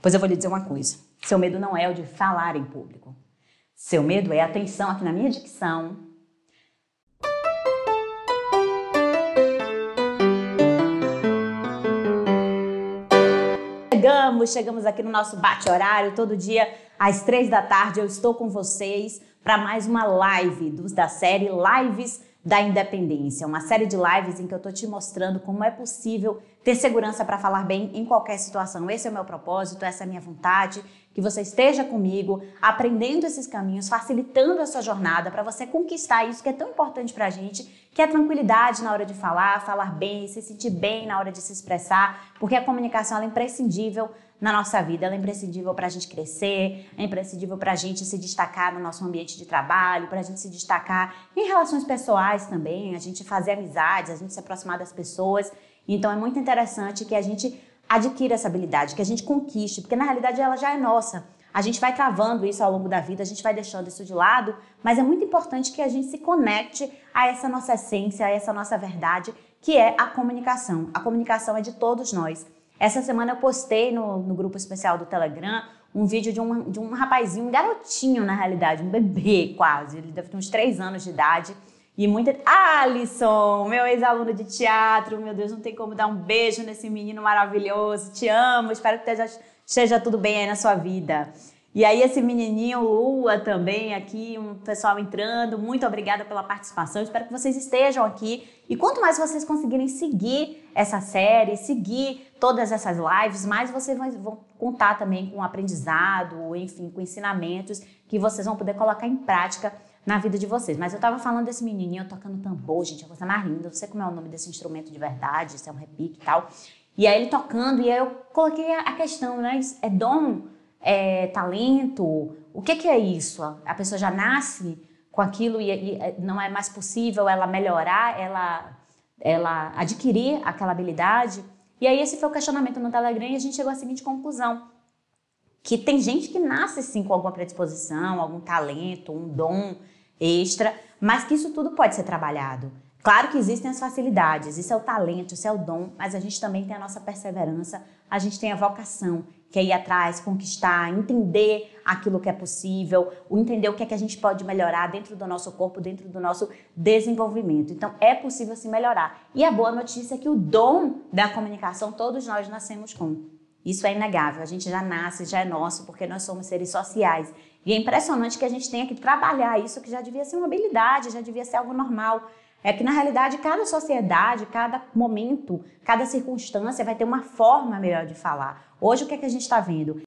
Pois eu vou lhe dizer uma coisa. Seu medo não é o de falar em público. Seu medo é, atenção aqui na minha dicção, chegamos aqui no nosso bate-horário, todo dia às 3 da tarde eu estou com vocês para mais uma live da série Lives da Independência, uma série de lives em que eu estou te mostrando como é possível ter segurança para falar bem em qualquer situação. Esse é o meu propósito, essa é a minha vontade, que você esteja comigo aprendendo esses caminhos, facilitando a sua jornada para você conquistar isso que é tão importante para a gente, que é a tranquilidade na hora de falar, falar bem, se sentir bem na hora de se expressar, porque a comunicação ela é imprescindível na nossa vida, ela é imprescindível para a gente crescer, é imprescindível para a gente se destacar no nosso ambiente de trabalho, para a gente se destacar em relações pessoais também, a gente fazer amizades, a gente se aproximar das pessoas. Então é muito interessante que a gente adquira essa habilidade, que a gente conquiste, porque na realidade ela já é nossa. A gente vai travando isso ao longo da vida, a gente vai deixando isso de lado, mas é muito importante que a gente se conecte a essa nossa essência, a essa nossa verdade, que é a comunicação. A comunicação é de todos nós. Essa semana eu postei no grupo especial do Telegram um vídeo de um rapazinho, um garotinho na realidade, um bebê quase, ele deve ter uns 3 anos de idade. E muita... Alisson, meu ex-aluno de teatro, meu Deus, não tem como dar um beijo nesse menino maravilhoso, te amo, espero que esteja tudo bem aí na sua vida. E aí esse menininho, Lua também aqui, um pessoal entrando, muito obrigada pela participação, espero que vocês estejam aqui. E quanto mais vocês conseguirem seguir essa série, seguir todas essas lives, mais vocês vão contar também com aprendizado, enfim, com ensinamentos que vocês vão poder colocar em prática na vida de vocês. Mas eu tava falando desse menininho tocando tambor, gente, é a coisa mais linda, não sei como é o nome desse instrumento de verdade, se é um repique e tal. E aí ele tocando, e aí eu coloquei a questão, né? É dom? É talento? O que é isso? A pessoa já nasce com aquilo e não é mais possível ela melhorar, ela adquirir aquela habilidade? E aí esse foi o questionamento no Telegram e a gente chegou à seguinte conclusão, que tem gente que nasce sim com alguma predisposição, algum talento, um dom extra, mas que isso tudo pode ser trabalhado. Claro que existem as facilidades, isso é o talento, isso é o dom, mas a gente também tem a nossa perseverança, a gente tem a vocação, que é ir atrás, conquistar, entender aquilo que é possível, entender o que é que a gente pode melhorar dentro do nosso corpo, dentro do nosso desenvolvimento. Então é possível se melhorar. E a boa notícia é que o dom da comunicação todos nós nascemos com. Isso é inegável, a gente já nasce, já é nosso, porque nós somos seres sociais. E é impressionante que a gente tenha que trabalhar isso, que já devia ser uma habilidade, já devia ser algo normal. É que, na realidade, cada sociedade, cada momento, cada circunstância vai ter uma forma melhor de falar. Hoje, o que é que a gente está vendo?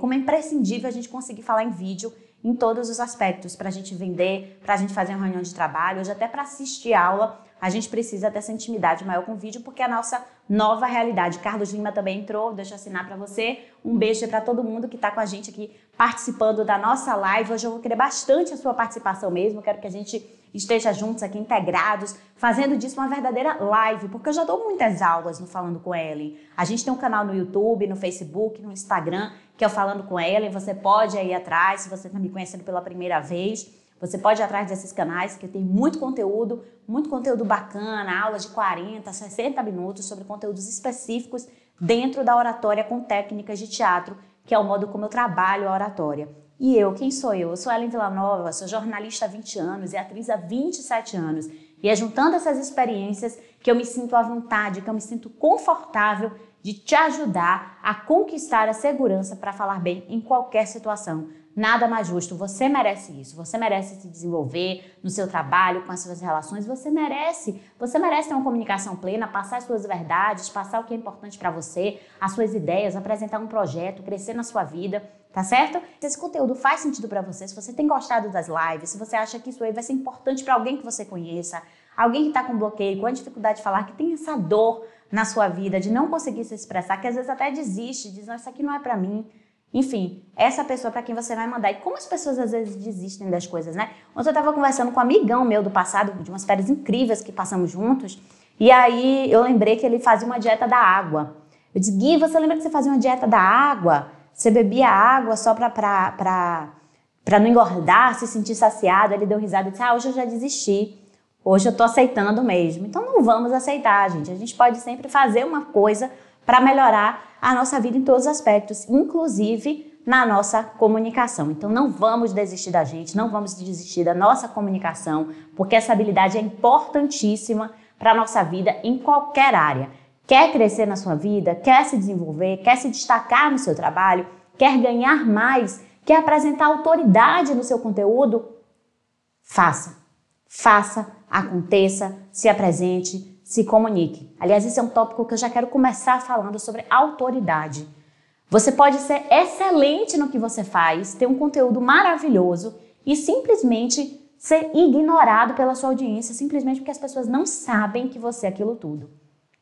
Como é imprescindível a gente conseguir falar em vídeo em todos os aspectos, para a gente vender, para a gente fazer uma reunião de trabalho, hoje até para assistir aula, a gente precisa dessa intimidade maior com o vídeo, porque é a nossa nova realidade. Carlos Lima também entrou, deixa eu assinar para você. Um beijo para todo mundo que está com a gente aqui participando da nossa live. Hoje eu vou querer bastante a sua participação mesmo, quero que a gente esteja juntos aqui, integrados, fazendo disso uma verdadeira live, porque eu já dou muitas aulas no Falando com Ellen. A gente tem um canal no YouTube, no Facebook, no Instagram, que é o Falando com Ellen. Você pode ir atrás, se você está me conhecendo pela primeira vez, você pode ir atrás desses canais, que tem muito conteúdo bacana, aulas de 40, 60 minutos sobre conteúdos específicos dentro da oratória com técnicas de teatro, que é o modo como eu trabalho a oratória. E eu, quem sou eu? Eu sou Ellen Vilanova, sou jornalista há 20 anos e atriz há 27 anos. E é juntando essas experiências que eu me sinto à vontade, que eu me sinto confortável de te ajudar a conquistar a segurança para falar bem em qualquer situação. Nada mais justo, você merece isso, você merece se desenvolver no seu trabalho, com as suas relações, você merece ter uma comunicação plena, passar as suas verdades, passar o que é importante para você, as suas ideias, apresentar um projeto, crescer na sua vida, tá certo? Se esse conteúdo faz sentido para você, se você tem gostado das lives, se você acha que isso aí vai ser importante para alguém que você conheça, alguém que está com bloqueio, com a dificuldade de falar, que tem essa dor na sua vida, de não conseguir se expressar, que às vezes até desiste, diz, não, isso aqui não é pra mim. Enfim, essa pessoa pra quem você vai mandar. E como as pessoas às vezes desistem das coisas, né? Ontem eu tava conversando com um amigão meu do passado, de umas férias incríveis que passamos juntos, e aí eu lembrei que ele fazia uma dieta da água. Eu disse, Gui, você lembra que você fazia uma dieta da água? Você bebia água só pra não engordar, se sentir saciado? Ele deu risada e disse, ah, hoje eu já desisti. Hoje eu tô aceitando mesmo. Então não vamos aceitar, gente. A gente pode sempre fazer uma coisa para melhorar a nossa vida em todos os aspectos, inclusive na nossa comunicação. Então não vamos desistir da gente, não vamos desistir da nossa comunicação, porque essa habilidade é importantíssima para a nossa vida em qualquer área. Quer crescer na sua vida, quer se desenvolver, quer se destacar no seu trabalho, quer ganhar mais, quer apresentar autoridade no seu conteúdo? Faça. Faça, aconteça, se apresente, se comunique. Aliás, esse é um tópico que eu já quero começar falando sobre autoridade. Você pode ser excelente no que você faz, ter um conteúdo maravilhoso e simplesmente ser ignorado pela sua audiência, simplesmente porque as pessoas não sabem que você é aquilo tudo.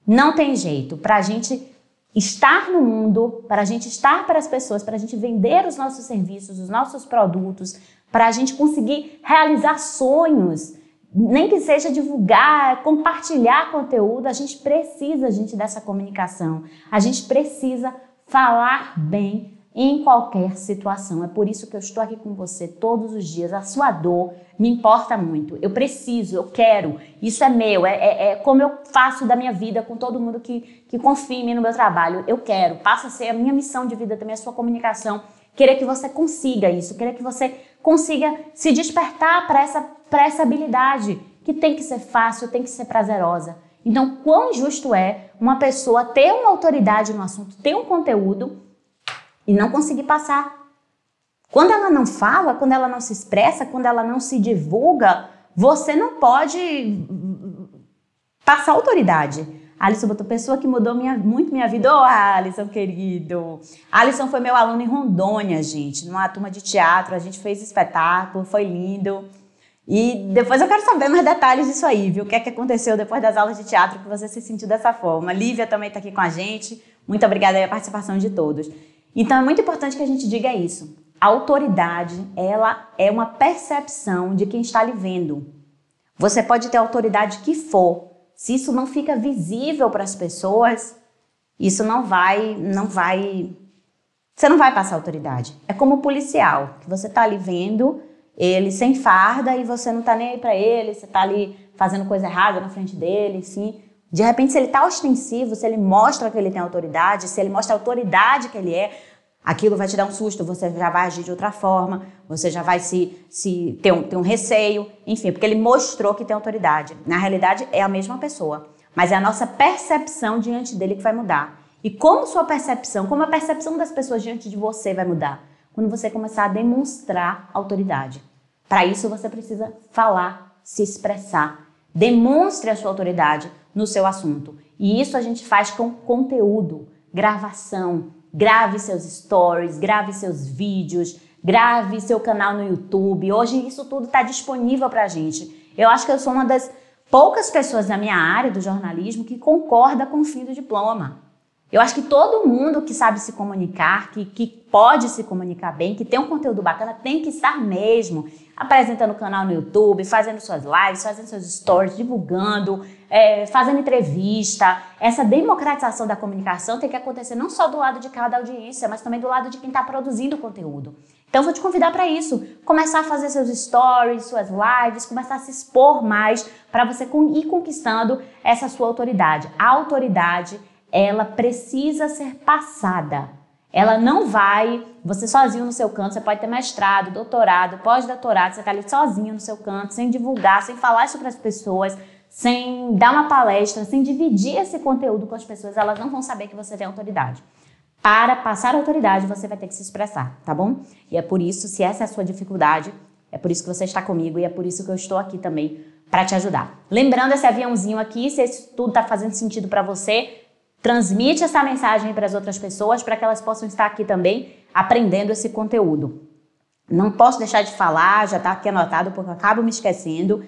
Não tem jeito. Para a gente estar no mundo, para a gente estar para as pessoas, para a gente vender os nossos serviços, os nossos produtos, para a gente conseguir realizar sonhos, nem que seja divulgar, compartilhar conteúdo, a gente precisa, gente, dessa comunicação. A gente precisa falar bem em qualquer situação. É por isso que eu estou aqui com você todos os dias. A sua dor me importa muito. Eu preciso, eu quero, isso é meu, é como eu faço da minha vida com todo mundo que confia em mim no meu trabalho. Eu quero, passa a ser a minha missão de vida também, a sua comunicação. Querer que você consiga isso, querer que você consiga se despertar para essa habilidade que tem que ser fácil, tem que ser prazerosa. Então, quão justo é uma pessoa ter uma autoridade no assunto, ter um conteúdo e não conseguir passar? Quando ela não fala, quando ela não se expressa, quando ela não se divulga, você não pode passar autoridade. Alisson botou, pessoa que mudou muito minha vida. Ô, Alisson, querido. Alisson foi meu aluno em Rondônia, gente, numa turma de teatro. A gente fez espetáculo, foi lindo. E depois eu quero saber mais detalhes disso aí, viu? O que é que aconteceu depois das aulas de teatro que você se sentiu dessa forma. Lívia também está aqui com a gente. Muito obrigada pela participação de todos. Então, é muito importante que a gente diga isso. A autoridade, ela é uma percepção de quem está lhe vendo. Você pode ter a autoridade que for. Se isso não fica visível para as pessoas, isso não vai, você não vai passar autoridade. É como o policial, que você está ali vendo ele sem farda e você não está nem aí para ele, você está ali fazendo coisa errada na frente dele, enfim. De repente, se ele está ostensivo, se ele mostra que ele tem autoridade, se ele mostra a autoridade que ele é, aquilo vai te dar um susto, você já vai agir de outra forma, você já vai ter um receio, enfim, porque ele mostrou que tem autoridade. Na realidade, é a mesma pessoa, mas é a nossa percepção diante dele que vai mudar. E como sua percepção, como a percepção das pessoas diante de você vai mudar? Quando você começar a demonstrar autoridade. Para isso, você precisa falar, se expressar. Demonstre a sua autoridade no seu assunto. E isso a gente faz com conteúdo, gravação. Grave seus stories, grave seus vídeos, grave seu canal no YouTube. Hoje isso tudo está disponível para a gente. Eu acho que eu sou uma das poucas pessoas da minha área do jornalismo que concorda com o fim do diploma. Eu acho que todo mundo que sabe se comunicar, que pode se comunicar bem, que tem um conteúdo bacana, tem que estar mesmo apresentando o canal no YouTube, fazendo suas lives, fazendo seus stories, divulgando, fazendo entrevista. Essa democratização da comunicação tem que acontecer não só do lado de cada audiência, mas também do lado de quem está produzindo conteúdo. Então, vou te convidar para isso. Começar a fazer seus stories, suas lives, começar a se expor mais para você ir conquistando essa sua autoridade. A autoridade, ela precisa ser passada. Ela não vai, você sozinho no seu canto, você pode ter mestrado, doutorado, pós-doutorado, você está ali sozinho no seu canto, sem divulgar, sem falar isso para as pessoas, sem dar uma palestra, sem dividir esse conteúdo com as pessoas, elas não vão saber que você tem autoridade. Para passar a autoridade, você vai ter que se expressar, tá bom? E é por isso, se essa é a sua dificuldade, é por isso que você está comigo e é por isso que eu estou aqui também para te ajudar. Lembrando esse aviãozinho aqui, se isso tudo está fazendo sentido para você, transmite essa mensagem para as outras pessoas para que elas possam estar aqui também aprendendo esse conteúdo. Não posso deixar de falar, já está aqui anotado porque eu acabo me esquecendo.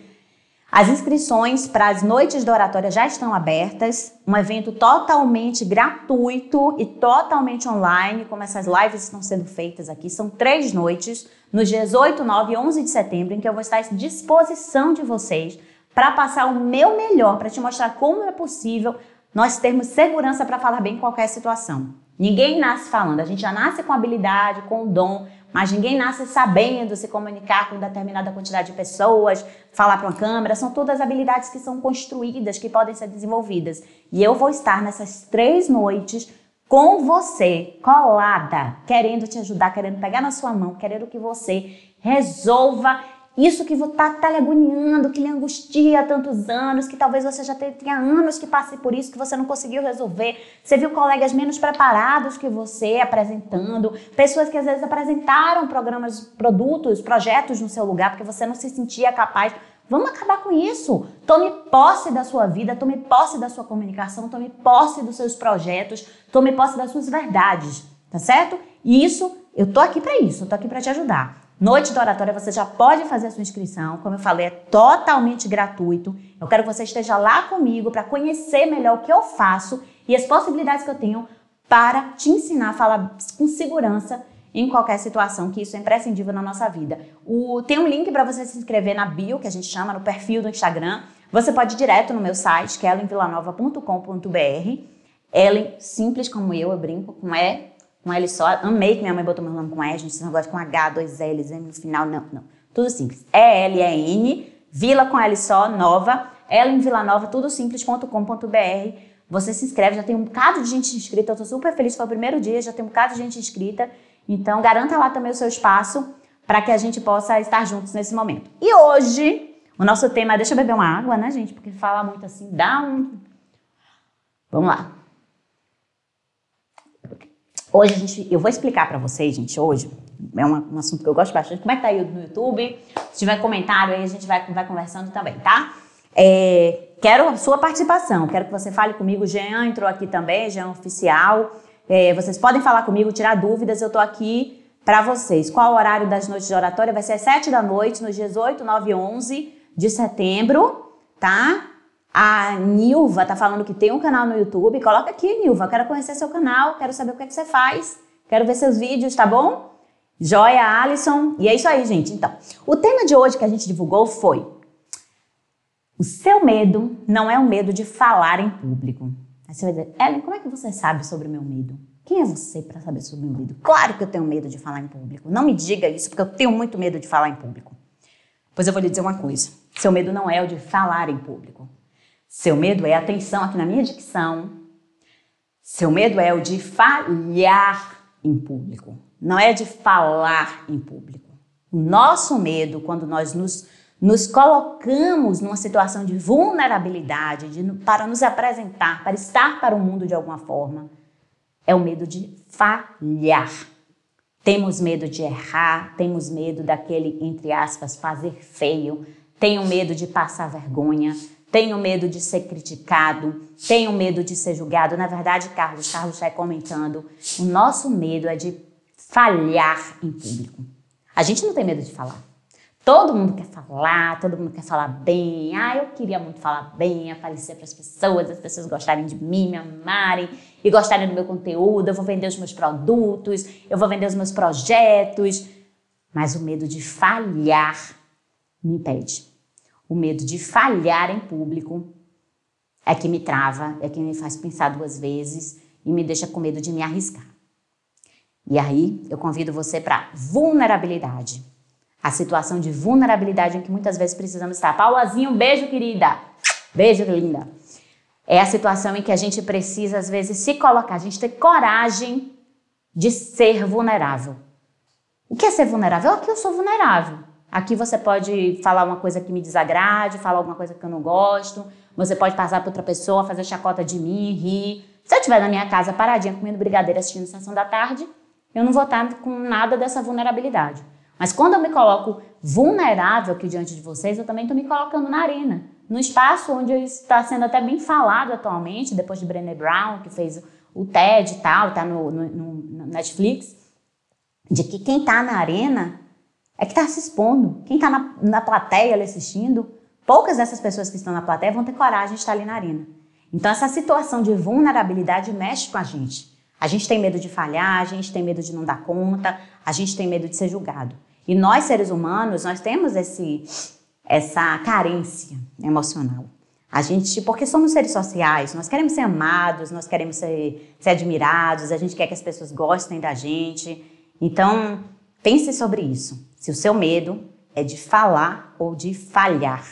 As inscrições para as Noites da Oratória já estão abertas. Um evento totalmente gratuito e totalmente online, como essas lives estão sendo feitas aqui. São 3 noites, nos dias 8, 9 e 11 de setembro, em que eu vou estar à disposição de vocês para passar o meu melhor, para te mostrar como é possível nós temos segurança para falar bem em qualquer situação. Ninguém nasce falando, a gente já nasce com habilidade, com dom, Mas ninguém nasce sabendo se comunicar com determinada quantidade de pessoas, falar para uma câmera. São todas habilidades que são construídas, que podem ser desenvolvidas. E eu vou estar nessas 3 noites com você, colada, querendo te ajudar, querendo pegar na sua mão, querendo que você resolva isso que tá lhe agoniando, que lhe angustia há tantos anos, que talvez você já tenha anos que passe por isso, que você não conseguiu resolver. Você viu colegas menos preparados que você apresentando, pessoas que às vezes apresentaram programas, produtos, projetos no seu lugar, porque você não se sentia capaz. Vamos acabar com isso. Tome posse da sua vida, tome posse da sua comunicação, tome posse dos seus projetos, tome posse das suas verdades, tá certo? E isso, eu tô aqui para isso, eu tô aqui para te ajudar. Noite da Oratória, você já pode fazer a sua inscrição, como eu falei, é totalmente gratuito. Eu quero que você esteja lá comigo para conhecer melhor o que eu faço e as possibilidades que eu tenho para te ensinar a falar com segurança em qualquer situação, que isso é imprescindível na nossa vida. Tem um link para você se inscrever na bio, que a gente chama, no perfil do Instagram. Você pode ir direto no meu site, que é elenvilanova.com.br. Ellen, simples como eu brinco com E. Com L só, amei que minha mãe botou meu nome com E, gente, não gosta com H, 2 L's, M no final, não. Tudo simples. E-L-E-N, Vila com L só, Nova, Ellen Vilanova, tudo simples.com.br. Você se inscreve, já tem um bocado de gente inscrita, eu tô super feliz, foi o primeiro dia, já tem um bocado de gente inscrita. Então, garanta lá também o seu espaço para que a gente possa estar juntos nesse momento. E hoje, o nosso tema é, deixa eu beber uma água, né, gente? Porque falar muito assim, vamos lá. Hoje eu vou explicar pra vocês, gente, hoje, é um assunto que eu gosto bastante, como é que tá aí no YouTube, se tiver comentário aí a gente vai conversando também, tá? Quero a sua participação, quero que você fale comigo, Jean entrou aqui também, Jean Oficial, vocês podem falar comigo, tirar dúvidas, eu tô aqui pra vocês. Qual o horário das noites de oratória? Vai ser às 19h, nos dias 8, 9 e 11 de setembro, tá? A Nilva tá falando que tem um canal no YouTube. Coloca aqui, Nilva. Quero conhecer seu canal. Quero saber o que é que você faz. Quero ver seus vídeos, tá bom? Joia, Alisson. E é isso aí, gente. Então, o tema de hoje que a gente divulgou foi: o seu medo não é o medo de falar em público. Aí você vai dizer, Ellen, como é que você sabe sobre o meu medo? Quem é você para saber sobre o meu medo? Claro que eu tenho medo de falar em público. Não me diga isso, porque eu tenho muito medo de falar em público. Pois eu vou lhe dizer uma coisa. Seu medo não é o de falar em público. Seu medo é a tensão aqui na minha dicção. Seu medo é o de falhar em público. Não é de falar em público. O nosso medo, quando nós nos colocamos numa situação de vulnerabilidade, para nos apresentar, para estar para o mundo de alguma forma, é o medo de falhar. Temos medo de errar, temos medo daquele, entre aspas, fazer feio, tenho medo de passar vergonha, tenho medo de ser criticado, tenho medo de ser julgado. Na verdade, Carlos está comentando, o nosso medo é de falhar em público. A gente não tem medo de falar. Todo mundo quer falar bem. Ah, eu queria muito falar bem, aparecer para as pessoas gostarem de mim, me amarem e gostarem do meu conteúdo. Eu vou vender os meus produtos, eu vou vender os meus projetos. Mas o medo de falhar me impede. O medo de falhar em público é que me trava, é que me faz pensar 2 vezes e me deixa com medo de me arriscar. E aí eu convido você para vulnerabilidade. A situação de vulnerabilidade em que muitas vezes precisamos estar. Paulazinho, um beijo, querida. Beijo, linda. É a situação em que a gente precisa, às vezes, se colocar. A gente tem coragem de ser vulnerável. O que é ser vulnerável? Aqui eu sou vulnerável. Aqui você pode falar uma coisa que me desagrade, falar alguma coisa que eu não gosto. Você pode passar para outra pessoa, fazer chacota de mim, rir. Se eu estiver na minha casa paradinha, comendo brigadeiro, assistindo Sessão da Tarde, eu não vou estar com nada dessa vulnerabilidade. Mas quando eu me coloco vulnerável aqui diante de vocês, eu também estou me colocando na arena. No espaço onde está sendo até bem falado atualmente, depois de Brené Brown, que fez o TED e tal, está no Netflix, de que quem está na arena é que está se expondo. Quem está na plateia ali assistindo, poucas dessas pessoas que estão na plateia vão ter coragem de estar ali na arena. Então essa situação de vulnerabilidade mexe com a gente. A gente tem medo de falhar, a gente tem medo de não dar conta, a gente tem medo de ser julgado. E nós, seres humanos, nós temos essa carência emocional. A gente, porque somos seres sociais, nós queremos ser amados, nós queremos ser admirados, a gente quer que as pessoas gostem da gente. Então Pense sobre isso, se o seu medo é de falar ou de falhar,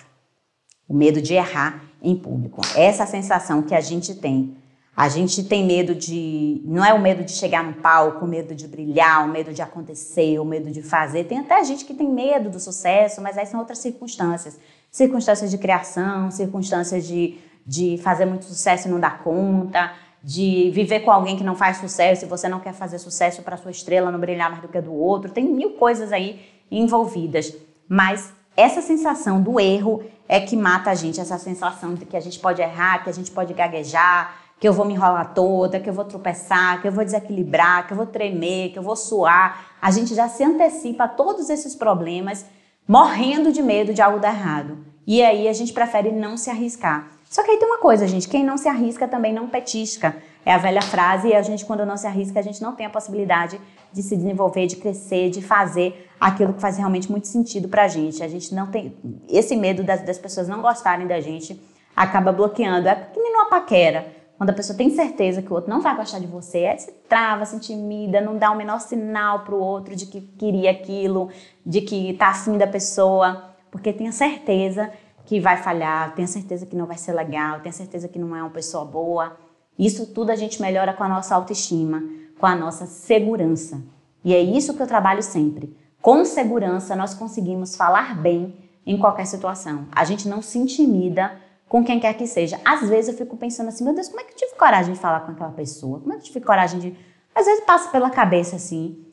o medo de errar em público. Essa é a sensação que a gente tem. A gente tem medo de... Não é o medo de chegar no palco, o medo de brilhar, o medo de acontecer, o medo de fazer. Tem até gente que tem medo do sucesso, mas aí são outras circunstâncias. Circunstâncias de criação, circunstâncias de fazer muito sucesso e não dar conta, de viver com alguém que não faz sucesso e você não quer fazer sucesso para sua estrela não brilhar mais do que a do outro. Tem mil coisas aí envolvidas. Mas essa sensação do erro é que mata a gente. Essa sensação de que a gente pode errar, que a gente pode gaguejar, que eu vou me enrolar toda, que eu vou tropeçar, que eu vou desequilibrar, que eu vou tremer, que eu vou suar. A gente já se antecipa a todos esses problemas morrendo de medo de algo dar errado. E aí a gente prefere não se arriscar. Só que aí tem uma coisa, gente, quem não se arrisca também não petisca. É a velha frase, e a gente quando não se arrisca, a gente não tem a possibilidade de se desenvolver, de crescer, de fazer aquilo que faz realmente muito sentido pra gente. A gente não tem... Esse medo das pessoas não gostarem da gente acaba bloqueando. É que nem numa paquera. Quando a pessoa tem certeza que o outro não vai gostar de você, aí se trava, se intimida, não dá o menor sinal pro outro de que queria aquilo, de que tá afim da pessoa, porque tem a certeza que vai falhar, tem a certeza que não vai ser legal, tem a certeza que não é uma pessoa boa. Isso tudo a gente melhora com a nossa autoestima, com a nossa segurança. E é isso que eu trabalho sempre. Com segurança nós conseguimos falar bem em qualquer situação. A gente não se intimida com quem quer que seja. Às vezes eu fico pensando assim, meu Deus, como é que eu tive coragem de falar com aquela pessoa? Como é que eu tive coragem de... Às vezes passa pela cabeça, assim,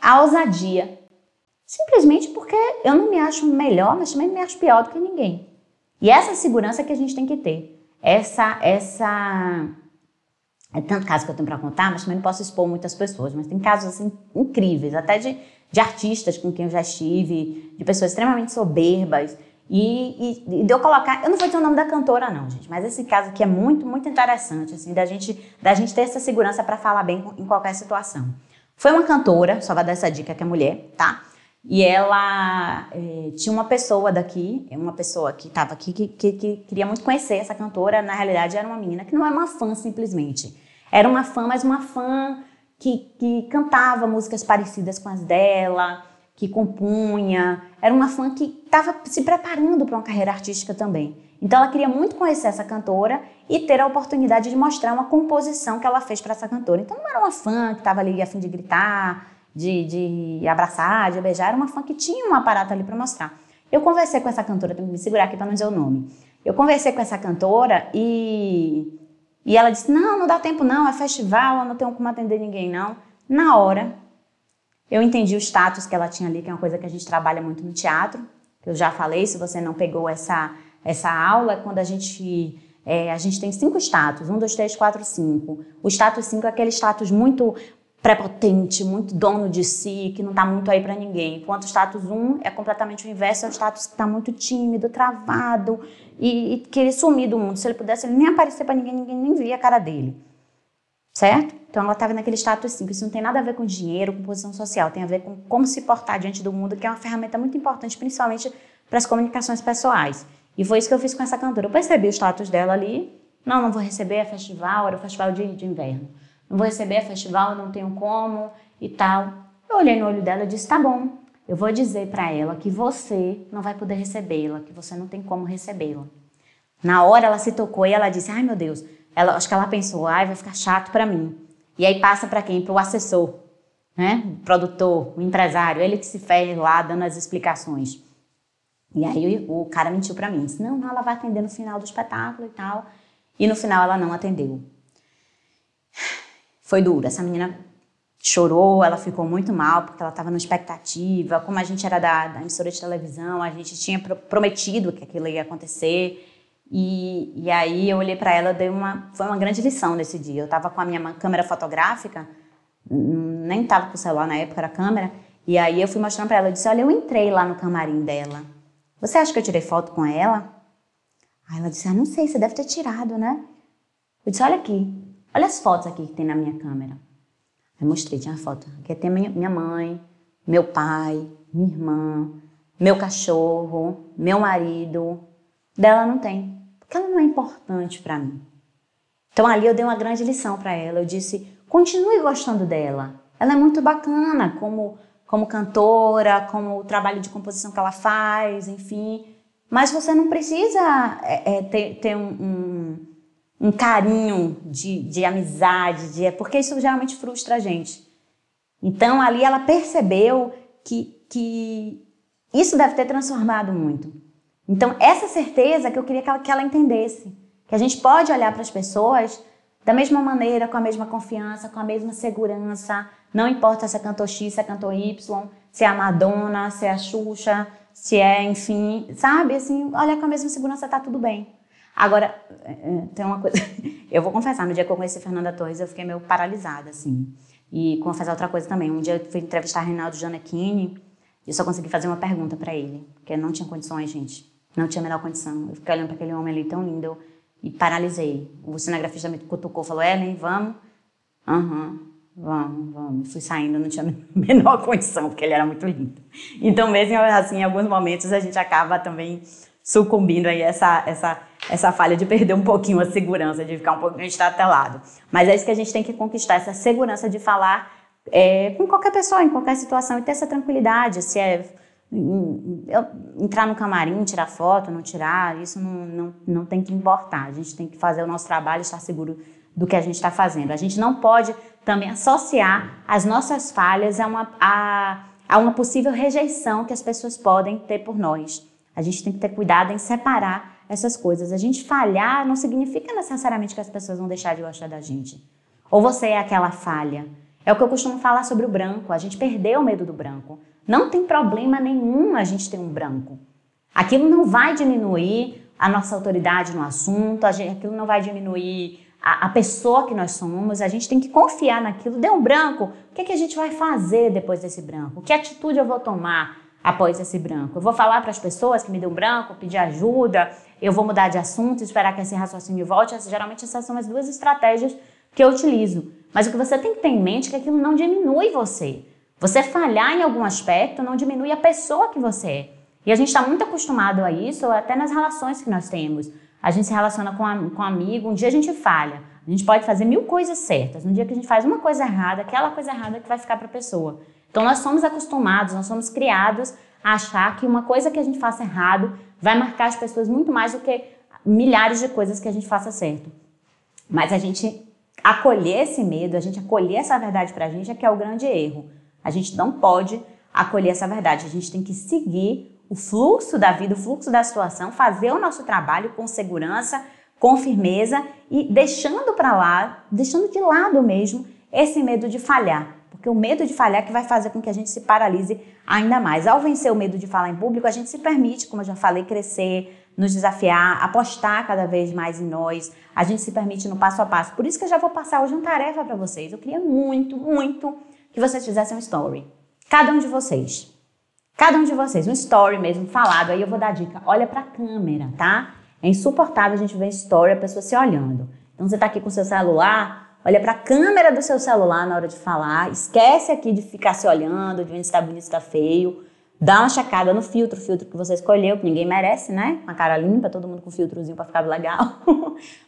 a ousadia. Simplesmente porque eu não me acho melhor, mas também não me acho pior do que ninguém. E essa segurança que a gente tem que ter. É tanto caso que eu tenho para contar, mas também não posso expor muitas pessoas. Mas tem casos, assim, incríveis. Até de artistas com quem eu já estive, de pessoas extremamente soberbas. E de eu colocar, eu não vou dizer o nome da cantora não, gente, mas esse caso aqui é muito, muito interessante, assim, da gente ter essa segurança para falar bem em qualquer situação. Foi uma cantora, só vai dar essa dica que é mulher, tá? E ela tinha uma pessoa daqui, uma pessoa que estava aqui, que queria muito conhecer essa cantora, na realidade era uma menina que não é uma fã simplesmente, era uma fã, mas uma fã que cantava músicas parecidas com as dela, que compunha, era uma fã que estava se preparando para uma carreira artística também. Então ela queria muito conhecer essa cantora e ter a oportunidade de mostrar uma composição que ela fez para essa cantora. Então não era uma fã que estava ali a fim de gritar, de abraçar, de beijar, era uma fã que tinha um aparato ali para mostrar. Eu conversei com essa cantora, tenho que me segurar aqui para não dizer o nome. Eu conversei com essa cantora e ela disse, não dá tempo não, é festival, eu não tenho como atender ninguém não. Na hora... Eu entendi o status que ela tinha ali, que é uma coisa que a gente trabalha muito no teatro, que eu já falei, se você não pegou essa aula, quando a gente tem 5 status, 1, 2, 3, 4, 5. O status 5 é aquele status muito prepotente, muito dono de si, que não tá muito aí pra ninguém. Enquanto o status 1 é completamente o inverso, é o status que tá muito tímido, travado e querer sumir do mundo. Se ele pudesse, ele nem aparecer pra ninguém, ninguém nem via a cara dele. Certo? Então ela estava naquele status 5, isso não tem nada a ver com dinheiro, com posição social, tem a ver com como se portar diante do mundo, que é uma ferramenta muito importante, principalmente para as comunicações pessoais. E foi isso que eu fiz com essa cantora, eu percebi o status dela ali, não vou receber, é festival, era o festival de inverno, não vou receber, é festival, não tenho como e tal. Eu olhei no olho dela e disse, tá bom, eu vou dizer para ela que você não vai poder recebê-la, que você não tem como recebê-la. Na hora ela se tocou e ela disse, ai meu Deus, ela, acho que ela pensou, ai, vai ficar chato pra mim. E aí passa pra quem? Pro assessor, né? O produtor, o empresário, ele que se fez lá dando as explicações. E aí o cara mentiu pra mim, disse, não, ela vai atender no final do espetáculo e tal. E no final ela não atendeu. Foi duro, essa menina chorou, ela ficou muito mal, porque ela tava numa expectativa, como a gente era da emissora de televisão, a gente tinha prometido que aquilo ia acontecer. E aí eu olhei para ela, foi uma grande lição nesse dia. Eu tava com a minha câmera fotográfica, nem tava com o celular na época, era câmera, e aí eu fui mostrando para ela, eu disse, olha, eu entrei lá no camarim dela, você acha que eu tirei foto com ela? Aí ela disse, ah, não sei, você deve ter tirado, né? Eu disse, olha aqui, olha as fotos aqui que tem na minha câmera. Aí mostrei, tinha uma foto, aqui tem minha mãe, meu pai, minha irmã, meu cachorro, meu marido, dela não tem. Porque ela não é importante para mim. Então ali eu dei uma grande lição para ela, eu disse, continue gostando dela, ela é muito bacana como como cantora, como o trabalho de composição que ela faz, enfim. Mas você não precisa ter um carinho de amizade, porque isso geralmente frustra a gente. Então, ali ela percebeu que isso deve ter transformado muito. Então, essa certeza que eu queria que ela entendesse, que a gente pode olhar para as pessoas da mesma maneira, com a mesma confiança, com a mesma segurança, não importa se é cantor X, se é cantor Y, se é a Madonna, se é a Xuxa, se é, enfim, sabe? Assim, olhar com a mesma segurança, tá tudo bem. Agora, tem uma coisa, eu vou confessar, no dia que eu conheci Fernanda Torres, eu fiquei meio paralisada, assim. E confessar outra coisa também, um dia eu fui entrevistar Reinaldo Gianecchini e eu só consegui fazer uma pergunta pra ele, porque eu não tinha condições, gente, não tinha a menor condição. Eu fiquei olhando pra aquele homem ali tão lindo e paralisei. O cinegrafista me cutucou, falou, Ellen, vamos? Aham, vamos. Fui saindo, não tinha a menor condição, porque ele era muito lindo. Então mesmo assim, em alguns momentos a gente acaba também sucumbindo aí a essa falha de perder um pouquinho a segurança, de ficar um pouquinho estatelado. Mas é isso que a gente tem que conquistar, essa segurança de falar com qualquer pessoa, em qualquer situação, e ter essa tranquilidade, se é entrar no camarim, tirar foto, não tirar, isso não tem que importar. A gente tem que fazer o nosso trabalho, estar seguro do que a gente está fazendo. A gente não pode também associar as nossas falhas a uma possível rejeição que as pessoas podem ter por nós. A gente tem que ter cuidado em separar essas coisas. A gente falhar não significa necessariamente que as pessoas vão deixar de gostar da gente. Ou você é aquela falha. É o que eu costumo falar sobre o branco. A gente perdeu o medo do branco. Não tem problema nenhum a gente ter um branco. Aquilo não vai diminuir a nossa autoridade no assunto, aquilo não vai diminuir a pessoa que nós somos. A gente tem que confiar naquilo. Deu um branco, o que é que a gente vai fazer depois desse branco? Que atitude eu vou tomar após esse branco? Eu vou falar para as pessoas que me deu um branco, pedir ajuda, eu vou mudar de assunto, esperar que esse raciocínio volte. Geralmente essas são as duas estratégias que eu utilizo. Mas o que você tem que ter em mente é que aquilo não diminui você. Você falhar em algum aspecto não diminui a pessoa que você é. E a gente está muito acostumado a isso, até nas relações que nós temos. A gente se relaciona com um amigo, um dia a gente falha. A gente pode fazer 1000 coisas certas. No dia que a gente faz uma coisa errada, aquela coisa errada que vai ficar para a pessoa. Então nós somos acostumados, nós somos criados a achar que uma coisa que a gente faça errado vai marcar as pessoas muito mais do que milhares de coisas que a gente faça certo. Mas a gente acolher esse medo, a gente acolher essa verdade pra gente é que é o grande erro. A gente não pode acolher essa verdade, a gente tem que seguir o fluxo da vida, o fluxo da situação, fazer o nosso trabalho com segurança, com firmeza e deixando pra lá, deixando de lado mesmo esse medo de falhar. Porque o medo de falhar é que vai fazer com que a gente se paralise ainda mais. Ao vencer o medo de falar em público, a gente se permite, como eu já falei, crescer, nos desafiar, apostar cada vez mais em nós. A gente se permite no passo a passo. Por isso que eu já vou passar hoje uma tarefa para vocês. Eu queria muito, muito que vocês fizessem um story. Cada um de vocês. Cada um de vocês. Um story mesmo falado. Aí eu vou dar dica. Olha para a câmera, tá? É insuportável a gente ver story, a pessoa se olhando. Então você tá aqui com o seu celular, olha para a câmera do seu celular na hora de falar, esquece aqui de ficar se olhando, de ver se está bonito, se está feio, dá uma checada no filtro, o filtro que você escolheu, que ninguém merece, né? Com a cara limpa, todo mundo com um filtrozinho para ficar legal.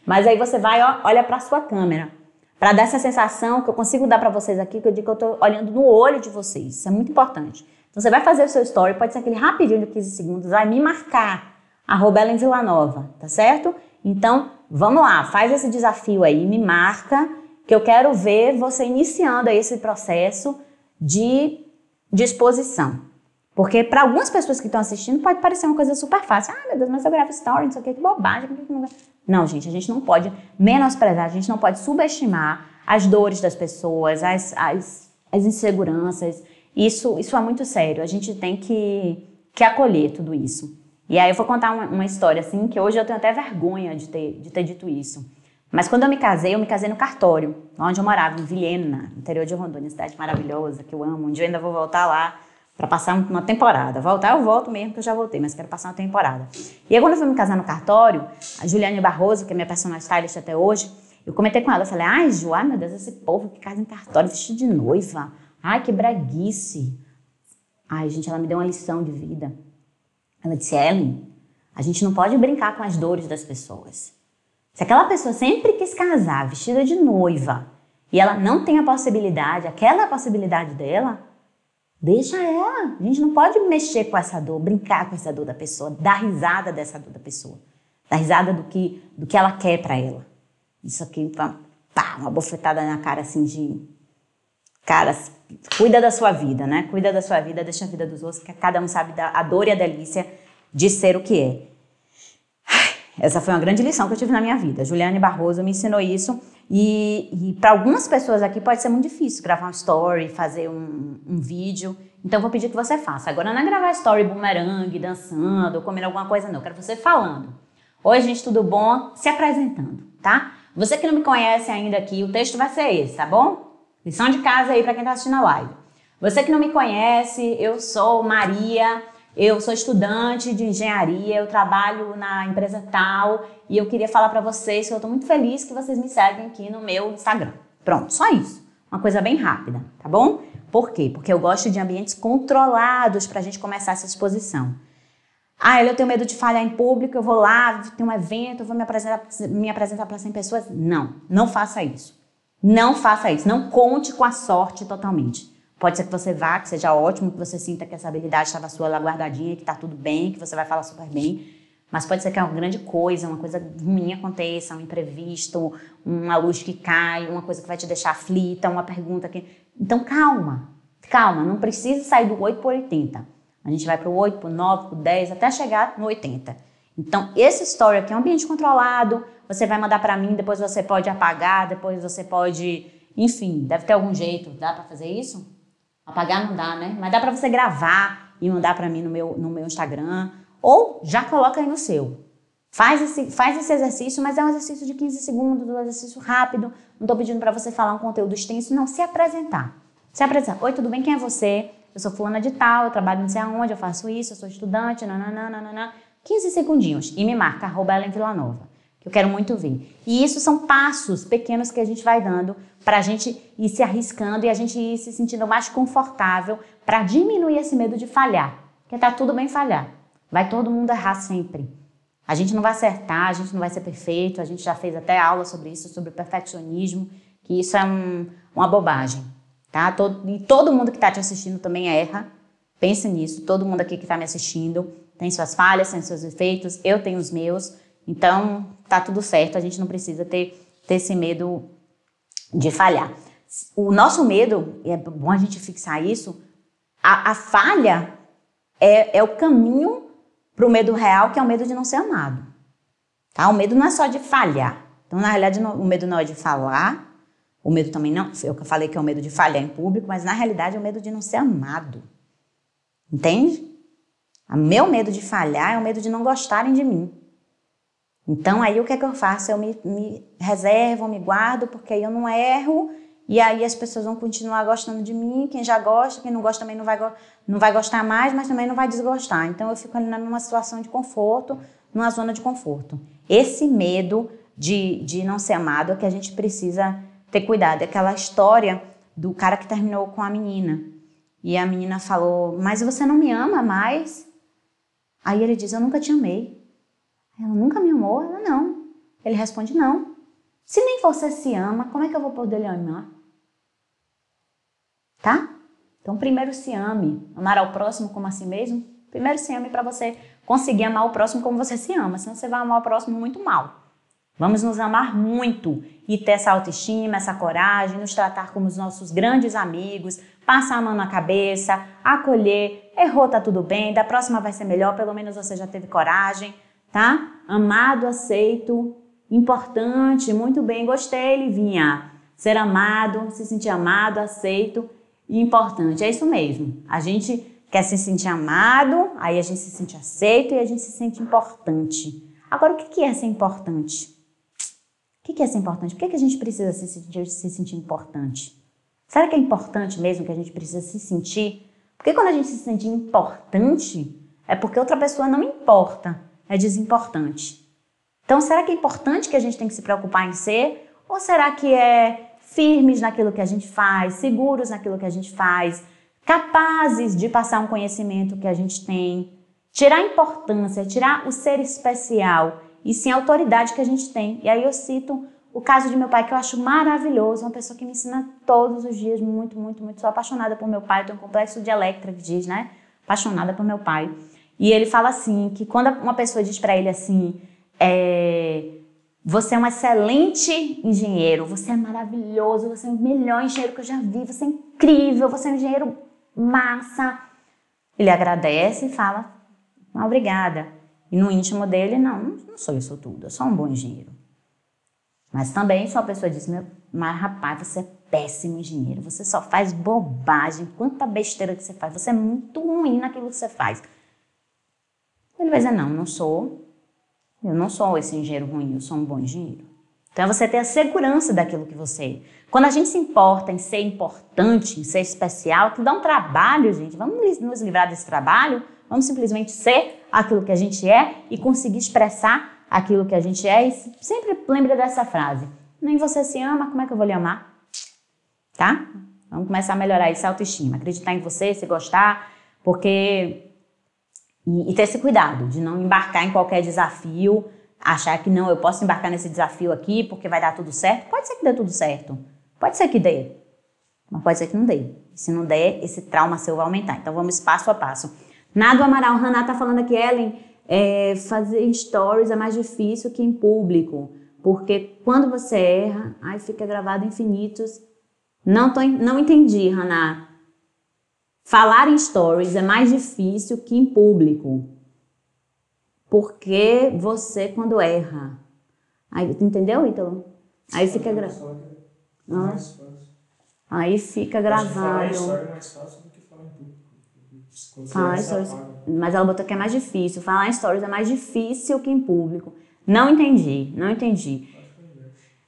Mas aí você vai, ó, olha para a sua câmera, para dar essa sensação que eu consigo dar para vocês aqui, que eu digo que eu estou olhando no olho de vocês, isso é muito importante. Então você vai fazer o seu story, pode ser aquele rapidinho de 15 segundos, vai me marcar, @EllenVilanova, tá certo? Então vamos lá, faz esse desafio aí, me marca, que eu quero ver você iniciando esse processo de exposição. Porque para algumas pessoas que estão assistindo pode parecer uma coisa super fácil. Ah, meu Deus, mas eu gravo story, não sei o que, bobagem. Não, gente, a gente não pode menosprezar, a gente não pode subestimar as dores das pessoas, as inseguranças. Isso é muito sério, a gente tem que acolher tudo isso. E aí eu vou contar uma história assim, que hoje eu tenho até vergonha de ter dito isso. Mas quando eu me casei no cartório, onde eu morava, em Vilhena, interior de Rondônia, cidade maravilhosa, que eu amo. Um dia eu ainda vou voltar lá para passar uma temporada. Voltar eu volto mesmo, que eu já voltei, mas quero passar uma temporada. E aí quando eu fui me casar no cartório, a Juliane Barroso, que é minha personal stylist até hoje, eu comentei com ela, eu falei, ai Ju, ai meu Deus, esse povo que casa em cartório vestido de noiva, ai que breguice. Ai gente, ela me deu uma lição de vida. Ela disse, Ellen, a gente não pode brincar com as dores das pessoas. Se aquela pessoa sempre quis casar vestida de noiva e ela não tem a possibilidade, aquela é a possibilidade dela, Deixa ela. A gente não pode mexer com essa dor, brincar com essa dor da pessoa, dar risada dessa dor da pessoa. Dar risada do que ela quer pra ela. Isso aqui, pá, uma bofetada na cara assim de... Cara, cuida da sua vida, né? Cuida da sua vida, deixa a vida dos outros, que cada um sabe a dor e a delícia de ser o que é. Essa foi uma grande lição que eu tive na minha vida. Juliane Barroso me ensinou isso. E para algumas pessoas aqui pode ser muito difícil gravar um story, fazer um vídeo. Então eu vou pedir que você faça. Agora não é gravar story bumerangue, dançando, ou comendo alguma coisa, não. Eu quero você falando. Oi, gente, tudo bom? Se apresentando, tá? Você que não me conhece ainda aqui, o texto vai ser esse, tá bom? Lição de casa aí para quem tá assistindo a live. Você que não me conhece, eu sou Maria... Eu sou estudante de engenharia, eu trabalho na empresa tal e eu queria falar pra vocês que eu tô muito feliz que vocês me seguem aqui no meu Instagram. Pronto, só isso. Uma coisa bem rápida, tá bom? Por quê? Porque eu gosto de ambientes controlados pra gente começar essa exposição. Ah, eu tenho medo de falhar em público, eu vou lá, tem um evento, eu vou me apresentar pra 100 pessoas. Não, não faça isso. Não faça isso. Não conte com a sorte totalmente. Pode ser que você vá, que seja ótimo, que você sinta que essa habilidade estava sua lá guardadinha, que está tudo bem, que você vai falar super bem. Mas pode ser que uma grande coisa, uma coisa ruim aconteça, um imprevisto, uma luz que cai, uma coisa que vai te deixar aflita, uma pergunta que... Então calma, calma, não precisa sair do 8 para 80. A gente vai para o 8, para o 9, para o 10, até chegar no 80. Então esse story aqui é um ambiente controlado, você vai mandar para mim, depois você pode apagar, depois você pode... Enfim, deve ter algum jeito, dá para fazer isso? Apagar não dá, né? Mas dá pra você gravar e mandar pra mim no meu Instagram. Ou já coloca aí no seu. Faz esse exercício, mas é um exercício de 15 segundos, um exercício rápido. Não tô pedindo pra você falar um conteúdo extenso, não. Se apresentar. Se apresentar. Oi, tudo bem? Quem é você? Eu sou fulana de tal, eu trabalho não sei aonde, eu faço isso, eu sou estudante, nananana. 15 segundinhos. E me marca, @elenvilanova, que eu quero muito ver. E isso são passos pequenos que a gente vai dando para a gente ir se arriscando e a gente ir se sentindo mais confortável para diminuir esse medo de falhar. Porque tá tudo bem falhar. Vai todo mundo errar sempre. A gente não vai acertar, a gente não vai ser perfeito, a gente já fez até aula sobre isso, sobre perfeccionismo, que isso é uma bobagem. Tá? E todo mundo que tá te assistindo também erra. Pense nisso. Todo mundo aqui que tá me assistindo tem suas falhas, tem seus defeitos, eu tenho os meus. Então, tá tudo certo, a gente não precisa ter esse medo de falhar. O nosso medo, e é bom a gente fixar isso, a falha é o caminho pro medo real, que é o medo de não ser amado. Tá? O medo não é só de falhar. Então, na realidade, o medo não é de falar, o medo também não, eu falei que é o medo de falhar em público, mas na realidade é o medo de não ser amado. Entende? O meu medo de falhar é o medo de não gostarem de mim. Então, aí o que é que eu faço? Eu me reservo, me guardo, porque aí eu não erro, e aí as pessoas vão continuar gostando de mim, quem já gosta, quem não gosta também não vai gostar mais, mas também não vai desgostar. Então, eu fico ali numa situação de conforto, numa zona de conforto. Esse medo de não ser amado é que a gente precisa ter cuidado. É aquela história do cara que terminou com a menina. E a menina falou, mas você não me ama mais? Aí ele diz, eu nunca te amei. Ela nunca me amou? Ela não. Ele responde, não. Se nem você se ama, como é que eu vou poder lhe amar? Tá? Então, primeiro se ame. Amar ao próximo como a si mesmo? Primeiro se ame para você conseguir amar o próximo como você se ama. Senão você vai amar o próximo muito mal. Vamos nos amar muito e ter essa autoestima, essa coragem, nos tratar como os nossos grandes amigos, passar a mão na cabeça, acolher, errou, tá tudo bem, da próxima vai ser melhor, pelo menos você já teve coragem. Tá? Amado, aceito, importante, muito bem, gostei, Livinha. Ser amado, se sentir amado, aceito e importante. É isso mesmo. A gente quer se sentir amado, aí a gente se sente aceito e a gente se sente importante. Agora, o que é ser importante? O que é ser importante? Por que a gente precisa se sentir importante? Será que é importante mesmo que a gente precisa se sentir? Porque quando a gente se sente importante, é porque outra pessoa não importa. É desimportante. Então, será que é importante que a gente tem que se preocupar em ser? Ou será que é firmes naquilo que a gente faz, seguros naquilo que a gente faz, capazes de passar um conhecimento que a gente tem? Tirar a importância, tirar o ser especial e sim a autoridade que a gente tem. E aí eu cito O caso de meu pai, que eu acho maravilhoso, uma pessoa que me ensina todos os dias, muito, muito, muito. Sou apaixonada por meu pai, tenho um complexo de Electra que diz, né? Apaixonada por meu pai. E ele fala assim, que quando uma pessoa diz pra ele assim, você é um excelente engenheiro, você é maravilhoso, você é o melhor engenheiro que eu já vi, você é incrível, você é um engenheiro massa. Ele agradece e fala, obrigada. E no íntimo dele, não sou isso tudo, eu sou um bom engenheiro. Mas também só a pessoa diz, mas rapaz, você é péssimo engenheiro, você só faz bobagem, quanta besteira que você faz, você é muito ruim naquilo que você faz. Ele vai dizer, eu não sou esse engenheiro ruim, eu sou um bom engenheiro. Então é você ter a segurança daquilo que você é. Quando a gente se importa em ser importante, em ser especial, que dá um trabalho, gente, vamos nos livrar desse trabalho, vamos simplesmente ser aquilo que a gente é e conseguir expressar aquilo que a gente é, e sempre lembre dessa frase, nem você se ama, como é que eu vou lhe amar? Tá? Vamos começar a melhorar essa autoestima, acreditar em você, se gostar, porque... E ter esse cuidado de não embarcar em qualquer desafio, achar que não, eu posso embarcar nesse desafio aqui porque vai dar tudo certo, pode ser que dê tudo certo, pode ser que dê, mas pode ser que não dê, se não der, esse trauma seu vai aumentar, então vamos passo a passo. Nada, Amaral, Haná tá falando aqui, Ellen... fazer stories é mais difícil que em público, porque quando você erra, aí fica gravado infinitos. Não entendi, Haná. Falar em stories é mais difícil que em público, porque você, quando erra, aí, entendeu, Ítalo? Aí fica gravado. Aí fica gravado. Mas ela botou que é mais difícil. Falar em stories é mais difícil que em público. Não entendi.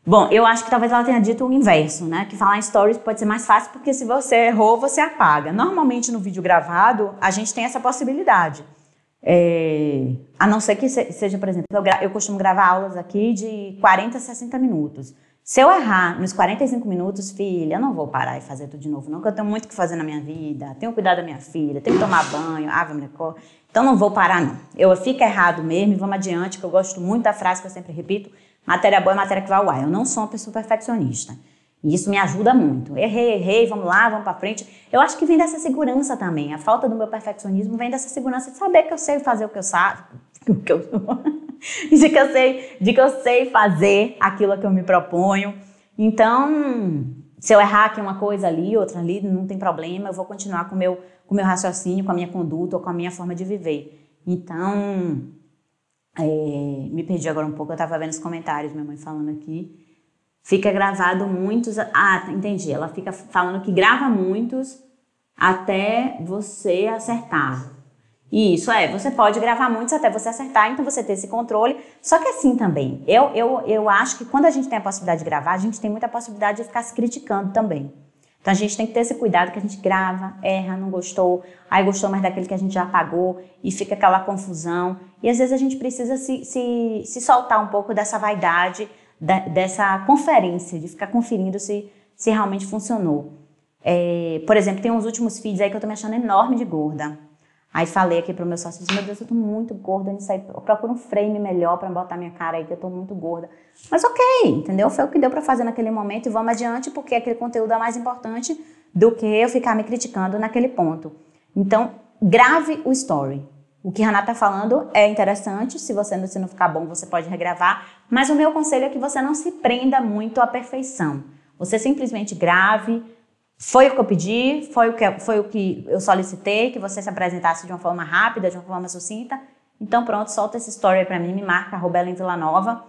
Bom, eu acho que talvez ela tenha dito o inverso, né? Que falar em stories pode ser mais fácil porque se você errou, você apaga. Normalmente no vídeo gravado, a gente tem essa possibilidade. A não ser que seja, por exemplo, eu costumo gravar aulas aqui de 40 a 60 minutos. Se eu errar nos 45 minutos, filha, eu não vou parar e fazer tudo de novo, não, porque eu tenho muito o que fazer na minha vida, tenho que cuidar da minha filha, tenho que tomar banho, então não vou parar, não. Eu fico errado mesmo e vamos adiante, que eu gosto muito da frase que eu sempre repito, matéria boa é matéria que vai ao ar. Eu não sou uma pessoa perfeccionista, e isso me ajuda muito. Errei, vamos lá, vamos pra frente. Eu acho que vem dessa segurança também, a falta do meu perfeccionismo vem dessa segurança de saber que eu sei fazer o que eu sabe, o que eu... De que eu sei fazer aquilo que eu me proponho. Então, se eu errar aqui uma coisa ali, outra ali, não tem problema, eu vou continuar com o meu raciocínio, com a minha conduta, ou com a minha forma de viver. Então, me perdi agora um pouco, eu estava vendo os comentários, minha mãe falando aqui. Fica gravado muitos... Ah, entendi, ela fica falando que grava muitos até você acertar. Isso, você pode gravar muitos até você acertar, então você ter esse controle. Só que assim também, eu acho que quando a gente tem a possibilidade de gravar, a gente tem muita possibilidade de ficar se criticando também. Então a gente tem que ter esse cuidado que a gente grava, erra, não gostou, aí gostou mais daquele que a gente já apagou e fica aquela confusão. E às vezes a gente precisa se soltar um pouco dessa vaidade, dessa conferência, de ficar conferindo se realmente funcionou. Por exemplo, tem uns últimos feeds aí que eu tô me achando enorme de gorda. Aí falei aqui pro meu sócio, disse, meu Deus, eu tô muito gorda, eu procuro um frame melhor pra botar minha cara aí, que eu tô muito gorda. Mas ok, entendeu? Foi o que deu pra fazer naquele momento e vamos adiante, porque aquele conteúdo é mais importante do que eu ficar me criticando naquele ponto. Então, grave o story. O que a Renata tá falando é interessante, se não ficar bom, você pode regravar, mas o meu conselho é que você não se prenda muito à perfeição. Você simplesmente grave. Foi o que eu pedi, foi o que eu solicitei, que você se apresentasse de uma forma rápida, de uma forma sucinta. Então pronto, solta esse story aí pra mim, me marca, @elenvilanova.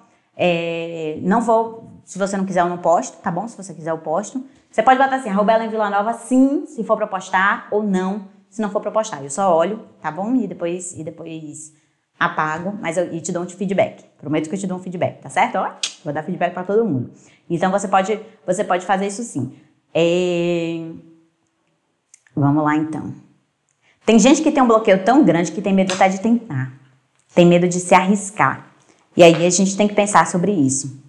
Não vou, se você não quiser eu não posto, tá bom? Se você quiser eu posto. Você pode botar assim, @elenvilanova, sim, se for pra postar, ou não, se não for pra postar. Eu só olho, tá bom? E depois apago, mas eu te dou um feedback. Prometo que eu te dou um feedback, tá certo? Ó, vou dar feedback pra todo mundo. Então você pode fazer isso sim. Vamos lá então. Tem gente que tem um bloqueio tão grande que tem medo até de tentar, tem medo de se arriscar. E aí a gente tem que pensar sobre isso.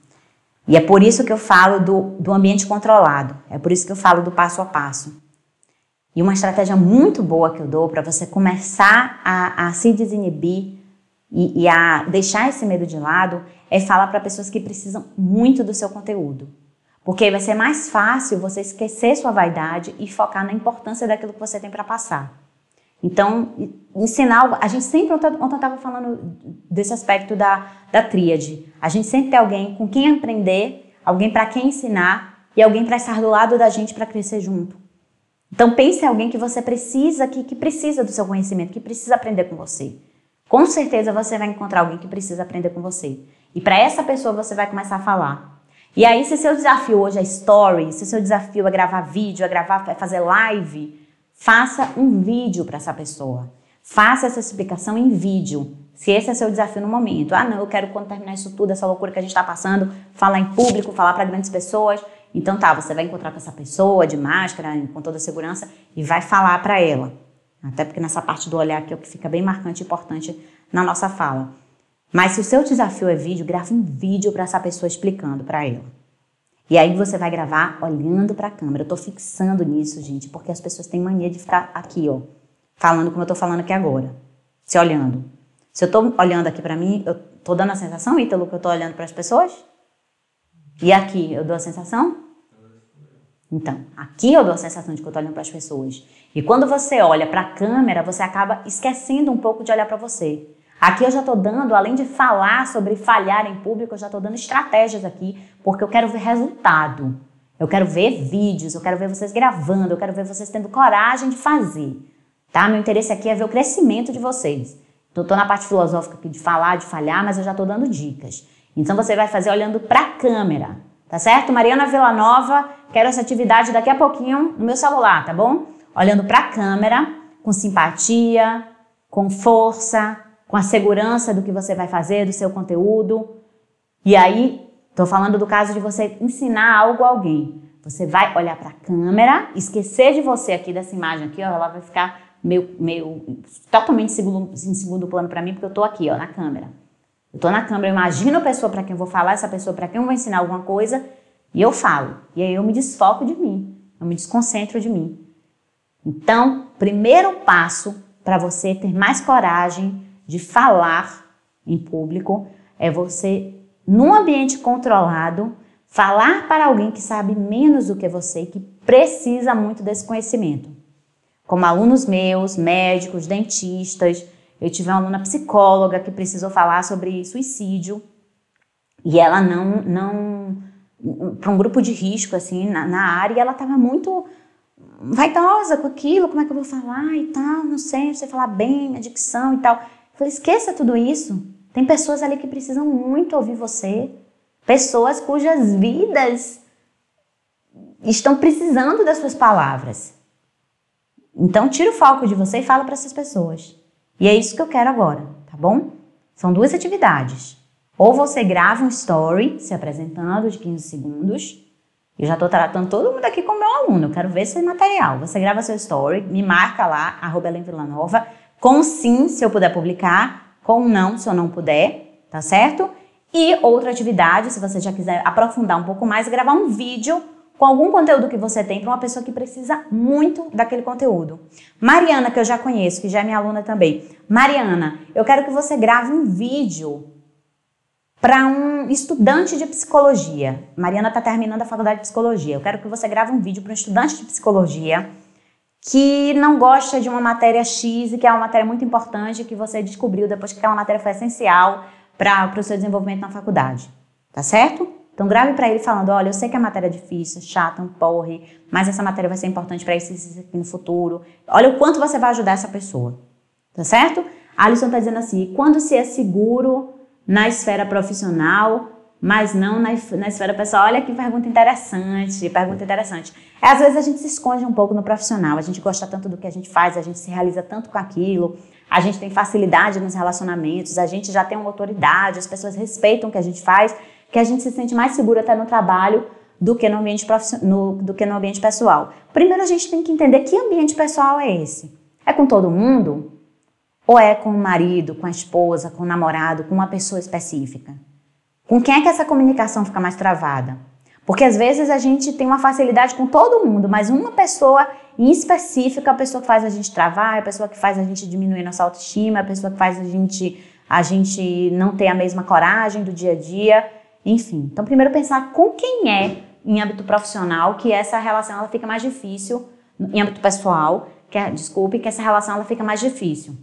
E é por isso que eu falo do ambiente controlado, é por isso que eu falo do passo a passo. E uma estratégia muito boa que eu dou para você começar a se desinibir e a deixar esse medo de lado é falar para pessoas que precisam muito do seu conteúdo. Porque vai ser mais fácil você esquecer sua vaidade e focar na importância daquilo que você tem para passar. Então, ensinar... A gente sempre... Ontem eu estava falando desse aspecto da tríade. A gente sempre tem alguém com quem aprender, alguém para quem ensinar e alguém para estar do lado da gente para crescer junto. Então, pense em alguém que você precisa, que precisa do seu conhecimento, que precisa aprender com você. Com certeza você vai encontrar alguém que precisa aprender com você. E para essa pessoa você vai começar a falar. E aí, se seu desafio hoje é story, se seu desafio é gravar vídeo, é fazer live, faça um vídeo para essa pessoa. Faça essa explicação em vídeo, se esse é seu desafio no momento. Ah, não, eu quero, quando terminar isso tudo, essa loucura que a gente está passando, falar em público, falar para grandes pessoas. Então tá, você vai encontrar com essa pessoa de máscara, com toda a segurança, e vai falar para ela. Até porque nessa parte do olhar aqui é o que fica bem marcante e importante na nossa fala. Mas se o seu desafio é vídeo, grave um vídeo para essa pessoa explicando para ela. E aí você vai gravar olhando para a câmera. Eu tô fixando nisso, gente, porque as pessoas têm mania de ficar aqui, ó, falando como eu tô falando aqui agora, se olhando. Se eu tô olhando aqui para mim, eu tô dando a sensação, Ítalo, que eu tô olhando para as pessoas? E aqui eu dou a sensação? Então, aqui eu dou a sensação de que eu tô olhando para as pessoas. E quando você olha para a câmera, você acaba esquecendo um pouco de olhar para você. Aqui eu já estou dando, além de falar sobre falhar em público, eu já estou dando estratégias aqui, porque eu quero ver resultado. Eu quero ver vídeos, eu quero ver vocês gravando, eu quero ver vocês tendo coragem de fazer. Tá? Meu interesse aqui é ver o crescimento de vocês. Então, estou na parte filosófica aqui de falar, de falhar, mas eu já estou dando dicas. Então, você vai fazer olhando para a câmera, tá certo? Mariana Vilanova, quero essa atividade daqui a pouquinho no meu celular, tá bom? Olhando para a câmera, com simpatia, com força, com a segurança do que você vai fazer, do seu conteúdo. E aí, estou falando do caso de você ensinar algo a alguém. Você vai olhar para a câmera, esquecer de você aqui dessa imagem aqui, ó, ela vai ficar meio totalmente em segundo plano para mim, porque eu estou aqui, ó, na câmera. Eu estou na câmera, imagino a pessoa para quem eu vou falar, essa pessoa para quem eu vou ensinar alguma coisa, e eu falo. E aí eu me desfoco de mim, eu me desconcentro de mim. Então, primeiro passo para você ter mais coragem de falar em público é você, num ambiente controlado, falar para alguém que sabe menos do que você e que precisa muito desse conhecimento. Como alunos meus, médicos, dentistas, eu tive uma aluna psicóloga que precisou falar sobre suicídio e ela não para um grupo de risco assim na área, e ela estava muito vaidosa com aquilo, como é que eu vou falar e tal, não sei falar bem, minha dicção e tal. Eu falei, esqueça tudo isso. Tem pessoas ali que precisam muito ouvir você. Pessoas cujas vidas estão precisando das suas palavras. Então, tira o foco de você e fala para essas pessoas. E é isso que eu quero agora, tá bom? São duas atividades. Ou você grava um story se apresentando de 15 segundos. Eu já estou tratando todo mundo aqui como meu aluno. Eu quero ver esse material. Você grava seu story, me marca lá, @elenvilanova. Com sim, se eu puder publicar, com não, se eu não puder, tá certo? E outra atividade, se você já quiser aprofundar um pouco mais, é gravar um vídeo com algum conteúdo que você tem para uma pessoa que precisa muito daquele conteúdo. Mariana, que eu já conheço, que já é minha aluna também. Mariana, eu quero que você grave um vídeo para um estudante de psicologia. Mariana está terminando a faculdade de psicologia. Eu quero que você grave um vídeo para um estudante de psicologia que não gosta de uma matéria X e que é uma matéria muito importante que você descobriu depois que aquela matéria foi essencial para o seu desenvolvimento na faculdade. Tá certo? Então grave para ele falando, olha, eu sei que a matéria é difícil, chata, um porre, mas essa matéria vai ser importante para isso aqui no futuro. Olha o quanto você vai ajudar essa pessoa. Tá certo? A Alisson está dizendo assim, quando se é seguro na esfera profissional, mas não na esfera pessoal. Olha que pergunta interessante. É, às vezes a gente se esconde um pouco no profissional, a gente gosta tanto do que a gente faz, a gente se realiza tanto com aquilo, a gente tem facilidade nos relacionamentos, a gente já tem uma autoridade, as pessoas respeitam o que a gente faz, que a gente se sente mais seguro até no trabalho do que no ambiente do que no ambiente pessoal. Primeiro a gente tem que entender que ambiente pessoal é esse. É com todo mundo? Ou é com o marido, com a esposa, com o namorado, com uma pessoa específica? Com quem é que essa comunicação fica mais travada? Porque às vezes a gente tem uma facilidade com todo mundo, mas uma pessoa em específico é a pessoa que faz a gente travar, é a pessoa que faz a gente diminuir nossa autoestima, é a pessoa que faz a gente a gente não ter a mesma coragem do dia a dia, enfim. Então, primeiro pensar com quem é em âmbito profissional que essa relação ela fica mais difícil, em âmbito pessoal, que essa relação ela fica mais difícil.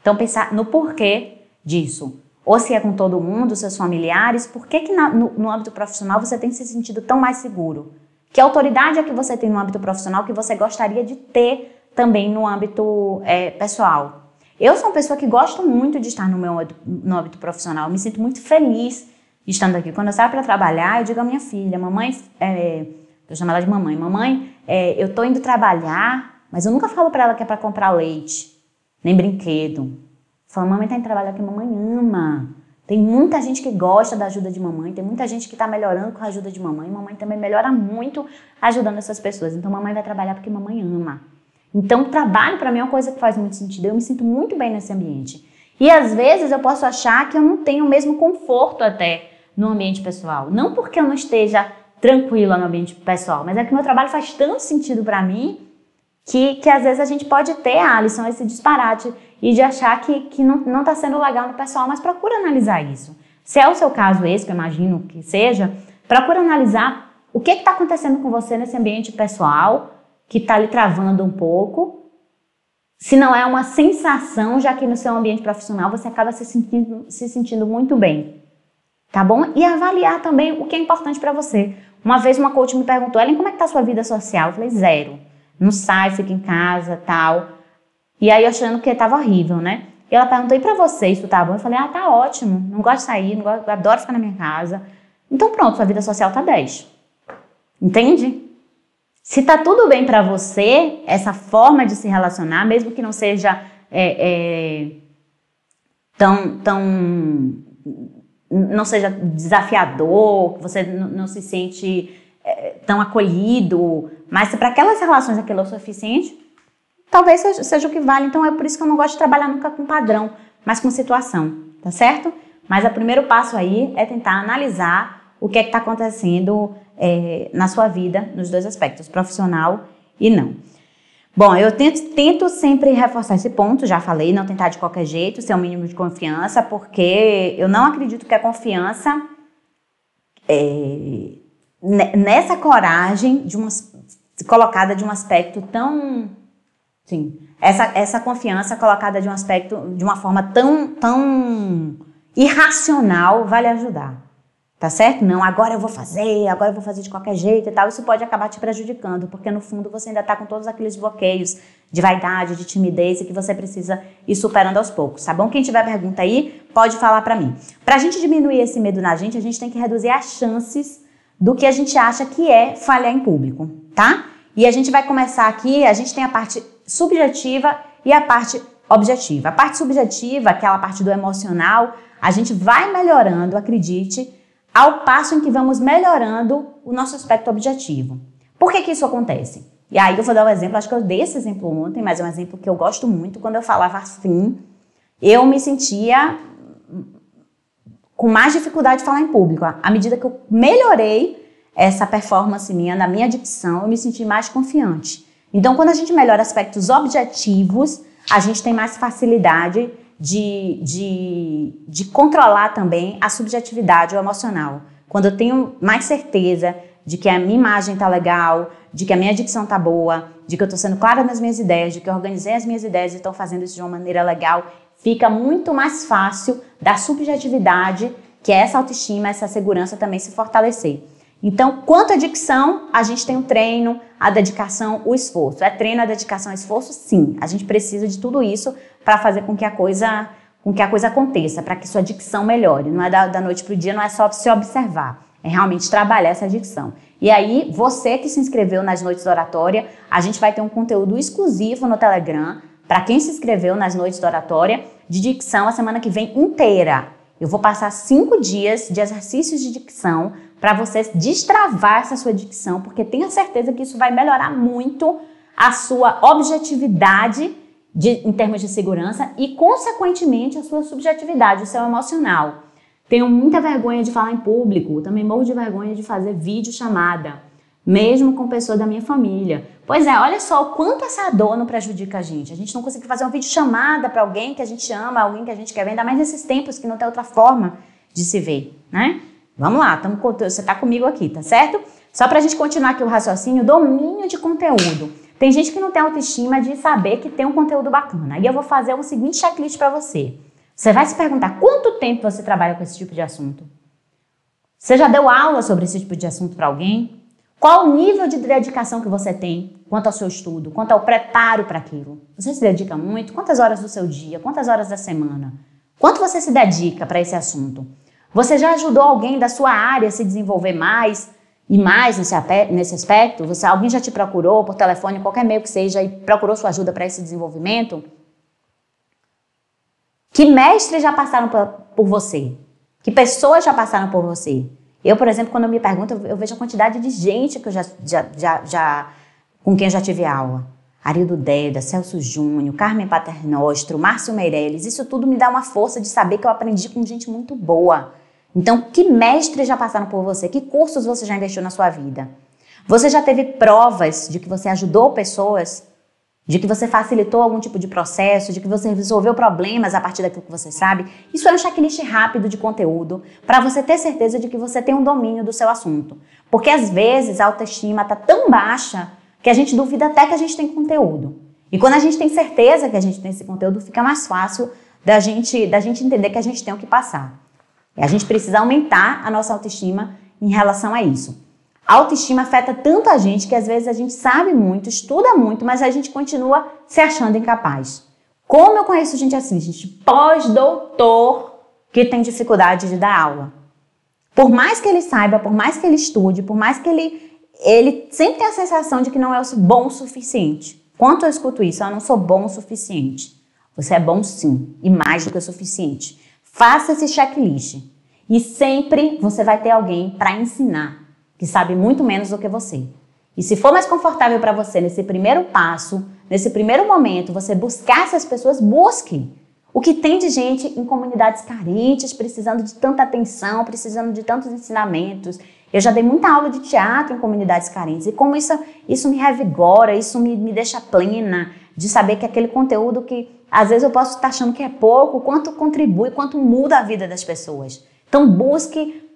Então, pensar no porquê disso. Ou se é com todo mundo, seus familiares, por que que no âmbito profissional você tem se sentido tão mais seguro? Que autoridade é que você tem no âmbito profissional que você gostaria de ter também no âmbito pessoal? Eu sou uma pessoa que gosto muito de estar no âmbito profissional, eu me sinto muito feliz estando aqui. Quando eu saio para trabalhar, eu digo à minha filha, mamãe, eu chamo ela de mamãe, eu estou indo trabalhar, mas eu nunca falo para ela que é para comprar leite, nem brinquedo. Eu falo, mamãe está indo trabalhar porque mamãe ama. Tem muita gente que gosta da ajuda de mamãe, tem muita gente que está melhorando com a ajuda de mamãe. Mamãe também melhora muito ajudando essas pessoas. Então, mamãe vai trabalhar porque mamãe ama. Então, trabalho para mim é uma coisa que faz muito sentido. Eu me sinto muito bem nesse ambiente. E, às vezes, eu posso achar que eu não tenho o mesmo conforto até no ambiente pessoal. Não porque eu não esteja tranquila no ambiente pessoal, mas é que meu trabalho faz tanto sentido para mim que às vezes a gente pode ter, Alisson, esse disparate e de achar que não está sendo legal no pessoal, mas procura analisar isso. Se é o seu caso esse, que eu imagino que seja, procura analisar o que está acontecendo com você nesse ambiente pessoal, que está lhe travando um pouco, se não é uma sensação, já que no seu ambiente profissional você acaba se sentindo muito bem, tá bom? E avaliar também o que é importante para você. Uma vez uma coach me perguntou, Ellen, como é que está a sua vida social? Eu falei, zero. Não sai, fica em casa, tal. E aí eu achando que tava horrível, né? E ela perguntou, e pra você isso tá bom? Eu falei, tá ótimo, não gosto de sair, adoro ficar na minha casa. Então pronto, sua vida social tá 10. Entende? Se tá tudo bem pra você, essa forma de se relacionar, mesmo que não seja não seja desafiador, você não se sente tão acolhido, mas se para aquelas relações aquilo é o suficiente, talvez seja o que vale. Então é por isso que eu não gosto de trabalhar nunca com padrão, mas com situação, tá certo? Mas o primeiro passo aí é tentar analisar o que é que está acontecendo na sua vida, nos dois aspectos, profissional e não. Bom, eu tento sempre reforçar esse ponto, já falei, não tentar de qualquer jeito, ser o mínimo de confiança, porque eu não acredito que a confiança nessa coragem colocada de um aspecto tão... Sim, essa confiança colocada de um aspecto, de uma forma tão irracional, vai lhe ajudar, tá certo? Não, agora eu vou fazer de qualquer jeito e tal, isso pode acabar te prejudicando, porque no fundo você ainda tá com todos aqueles bloqueios de vaidade, de timidez e que você precisa ir superando aos poucos, tá bom? Quem tiver pergunta aí, pode falar pra mim. Pra gente diminuir esse medo na gente, a gente tem que reduzir as chances do que a gente acha que é falhar em público, tá? E a gente vai começar aqui, a gente tem a parte subjetiva e a parte objetiva. A parte subjetiva, aquela parte do emocional, a gente vai melhorando, acredite, ao passo em que vamos melhorando o nosso aspecto objetivo. Por que que isso acontece? E aí eu vou dar um exemplo, acho que eu dei esse exemplo ontem, mas é um exemplo que eu gosto muito. Quando eu falava assim, eu me sentia com mais dificuldade de falar em público. À medida que eu melhorei essa performance minha, na minha dicção, eu me senti mais confiante. Então, quando a gente melhora aspectos objetivos, a gente tem mais facilidade de controlar também a subjetividade emocional. Quando eu tenho mais certeza de que a minha imagem tá legal, de que a minha dicção tá boa, de que eu tô sendo clara nas minhas ideias, de que eu organizei as minhas ideias e estou fazendo isso de uma maneira legal, fica muito mais fácil da subjetividade, que é essa autoestima, essa segurança também se fortalecer. Então, quanto à dicção, a gente tem o treino, a dedicação, o esforço. É treino, a dedicação, esforço? Sim. A gente precisa de tudo isso para fazer com que a coisa aconteça, para que sua dicção melhore. Não é da noite para o dia, não é só se observar. É realmente trabalhar essa dicção. E aí, você que se inscreveu nas noites da oratória, a gente vai ter um conteúdo exclusivo no Telegram para quem se inscreveu nas noites da oratória de dicção a semana que vem inteira. Eu vou passar 5 dias de exercícios de dicção para você destravar essa sua dicção, porque tenha certeza que isso vai melhorar muito a sua objetividade em termos de segurança e, consequentemente, a sua subjetividade, o seu emocional. Tenho muita vergonha de falar em público, também morro de vergonha de fazer videochamada. mesmo com pessoa da minha família. Pois é, olha só o quanto essa dor não prejudica a gente. A gente não consegue fazer uma videochamada para alguém que a gente ama, alguém que a gente quer ver, ainda mais nesses tempos que não tem outra forma de se ver, né? Vamos lá, você tá comigo aqui, tá certo? Só pra gente continuar aqui o raciocínio, domínio de conteúdo. Tem gente que não tem autoestima de saber que tem um conteúdo bacana. E eu vou fazer o seguinte checklist pra você. Você vai se perguntar quanto tempo você trabalha com esse tipo de assunto? Você já deu aula sobre esse tipo de assunto pra alguém? Qual o nível de dedicação que você tem quanto ao seu estudo, quanto ao preparo para aquilo? Você se dedica muito? Quantas horas do seu dia? Quantas horas da semana? Quanto você se dedica para esse assunto? Você já ajudou alguém da sua área a se desenvolver mais e mais nesse aspecto? Alguém já te procurou por telefone, qualquer meio que seja, e procurou sua ajuda para esse desenvolvimento? Que mestres já passaram por você? Que pessoas já passaram por você? Eu, por exemplo, quando eu me pergunto, eu vejo a quantidade de gente que eu com quem eu já tive aula. Arildo Deda, Celso Júnior, Carmen Paternostro, Márcio Meirelles, isso tudo me dá uma força de saber que eu aprendi com gente muito boa. Então, que mestres já passaram por você? Que cursos você já investiu na sua vida? Você já teve provas de que você ajudou pessoas? De que você facilitou algum tipo de processo, de que você resolveu problemas a partir daquilo que você sabe? Isso é um checklist rápido de conteúdo para você ter certeza de que você tem um domínio do seu assunto. Porque às vezes a autoestima está tão baixa que a gente duvida até que a gente tem conteúdo. E quando a gente tem certeza que a gente tem esse conteúdo, fica mais fácil da gente entender que a gente tem o que passar. E a gente precisa aumentar a nossa autoestima em relação a isso. A autoestima afeta tanto a gente que às vezes a gente sabe muito, estuda muito, mas a gente continua se achando incapaz. Como eu conheço gente assim, gente pós-doutor que tem dificuldade de dar aula. Por mais que ele saiba, por mais que ele estude, por mais que ele sempre tem a sensação de que não é bom o suficiente. Quanto eu escuto isso? Eu não sou bom o suficiente. Você é bom sim, e mais do que o suficiente. Faça esse checklist e sempre você vai ter alguém para ensinar que sabe muito menos do que você. E se for mais confortável para você nesse primeiro passo, nesse primeiro momento, você buscar essas pessoas, busque. O que tem de gente em comunidades carentes, precisando de tanta atenção, precisando de tantos ensinamentos. Eu já dei muita aula de teatro em comunidades carentes, e como isso me revigora, isso me deixa plena de saber que aquele conteúdo que às vezes eu posso estar achando que é pouco, quanto contribui, quanto muda a vida das pessoas. Então busque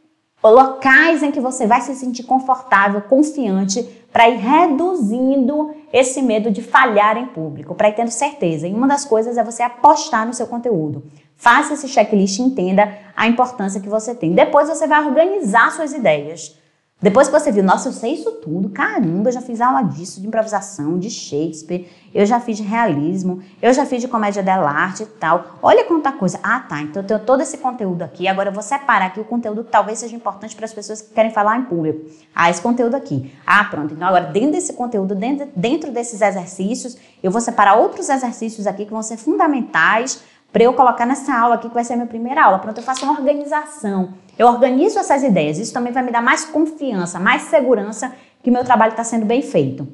locais em que você vai se sentir confortável, confiante, para ir reduzindo esse medo de falhar em público, para ir tendo certeza. E uma das coisas é você apostar no seu conteúdo. Faça esse checklist e entenda a importância que você tem. Depois você vai organizar suas ideias. Depois que você viu, nossa, eu sei isso tudo, caramba, eu já fiz aula disso, de improvisação, de Shakespeare, eu já fiz de realismo, eu já fiz de comédia dell'arte e tal. Olha quanta coisa. Ah, tá, então eu tenho todo esse conteúdo aqui, agora eu vou separar aqui o conteúdo que talvez seja importante para as pessoas que querem falar em público. Ah, esse conteúdo aqui. Ah, pronto, então agora dentro desse conteúdo, dentro desses exercícios, eu vou separar outros exercícios aqui que vão ser fundamentais para eu colocar nessa aula aqui, que vai ser a minha primeira aula. Pronto, eu faço uma organização. Eu organizo essas ideias. Isso também vai me dar mais confiança, mais segurança que meu trabalho está sendo bem feito.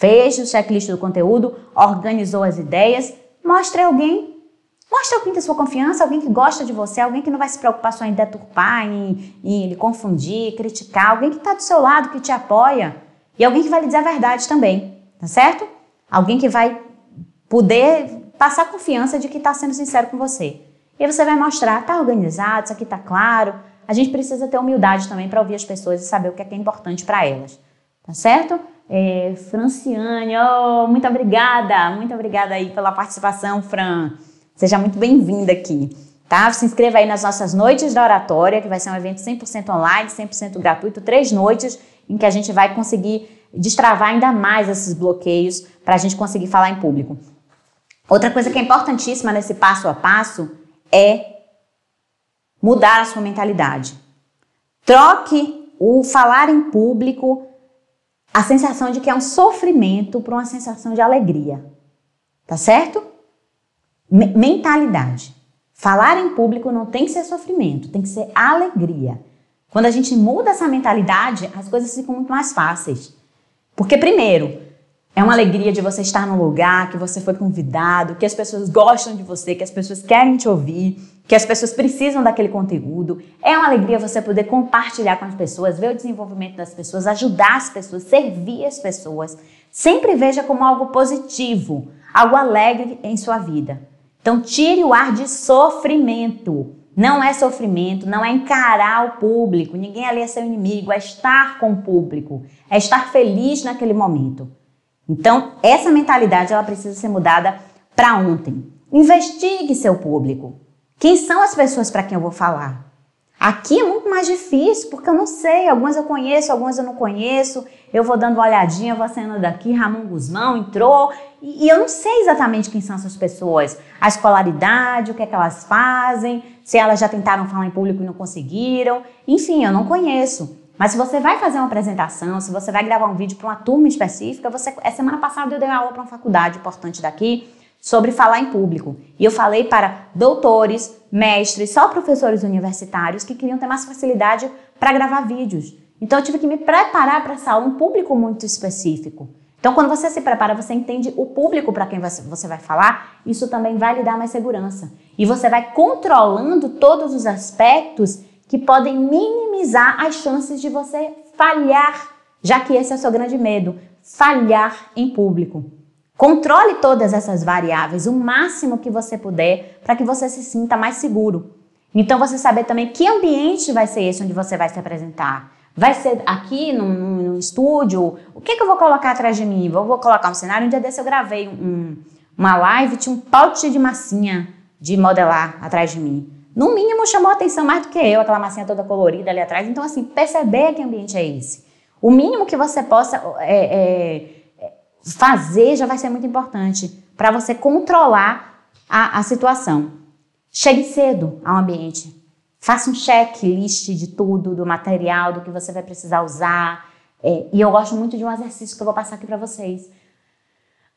Fez o checklist do conteúdo, organizou as ideias, mostra alguém. Mostra alguém da sua confiança, alguém que gosta de você, alguém que não vai se preocupar só em deturpar, em lhe confundir, criticar. Alguém que está do seu lado, que te apoia. E alguém que vai lhe dizer a verdade também, tá certo? Alguém que vai poder passar confiança de que está sendo sincero com você. E aí você vai mostrar, está organizado, isso aqui está claro. A gente precisa ter humildade também para ouvir as pessoas e saber o que é importante para elas. Tá certo? Franciane, oh, muito obrigada aí pela participação, Fran. Seja muito bem-vinda aqui. Tá? Se inscreva aí nas nossas Noites da Oratória, que vai ser um evento 100% online, 100% gratuito, 3 noites em que a gente vai conseguir destravar ainda mais esses bloqueios para a gente conseguir falar em público. Outra coisa que é importantíssima nesse passo a passo é mudar a sua mentalidade. Troque o falar em público, a sensação de que é um sofrimento, por uma sensação de alegria. Tá certo? Mentalidade. Falar em público não tem que ser sofrimento, tem que ser alegria. Quando a gente muda essa mentalidade, as coisas ficam muito mais fáceis. Porque primeiro, É uma alegria de você estar num lugar, que você foi convidado, que as pessoas gostam de você, que as pessoas querem te ouvir, que as pessoas precisam daquele conteúdo. É uma alegria você poder compartilhar com as pessoas, ver o desenvolvimento das pessoas, ajudar as pessoas, servir as pessoas. Sempre veja como algo positivo, algo alegre em sua vida. Então tire o ar de sofrimento. Não é sofrimento, não é encarar o público, ninguém ali é seu inimigo, é estar com o público, é estar feliz naquele momento. Então, essa mentalidade ela precisa ser mudada para ontem. Investigue seu público. Quem são as pessoas para quem eu vou falar? Aqui é muito mais difícil, porque eu não sei. Algumas eu conheço, algumas eu não conheço. Eu vou dando uma olhadinha, vou saindo daqui, Ramon Guzmão entrou. E eu não sei exatamente quem são essas pessoas. A escolaridade, o que é que elas fazem, se elas já tentaram falar em público e não conseguiram. Enfim, eu não conheço. Mas se você vai fazer uma apresentação, se você vai gravar um vídeo para uma turma específica, semana passada eu dei uma aula para uma faculdade importante daqui sobre falar em público. E eu falei para doutores, mestres, só professores universitários que queriam ter mais facilidade para gravar vídeos. Então eu tive que me preparar para essa aula, um público muito específico. Então quando você se prepara, você entende o público para quem você vai falar, isso também vai lhe dar mais segurança. E você vai controlando todos os aspectos que podem minimizar as chances de você falhar, já que esse é o seu grande medo, falhar em público. Controle todas essas variáveis, o máximo que você puder, para que você se sinta mais seguro. Então você saber também que ambiente vai ser esse onde você vai se apresentar. Vai ser aqui num estúdio? O que eu vou colocar atrás de mim? Vou colocar um cenário. Um dia desse eu gravei uma live, tinha um pote de massinha de modelar atrás de mim. No mínimo, chamou a atenção mais do que eu, aquela massinha toda colorida ali atrás. Então, assim, perceber que ambiente é esse. O mínimo que você possa fazer já vai ser muito importante para você controlar a situação. Chegue cedo ao ambiente. Faça um checklist de tudo, do material, do que você vai precisar usar. E eu gosto muito de um exercício que eu vou passar aqui para vocês.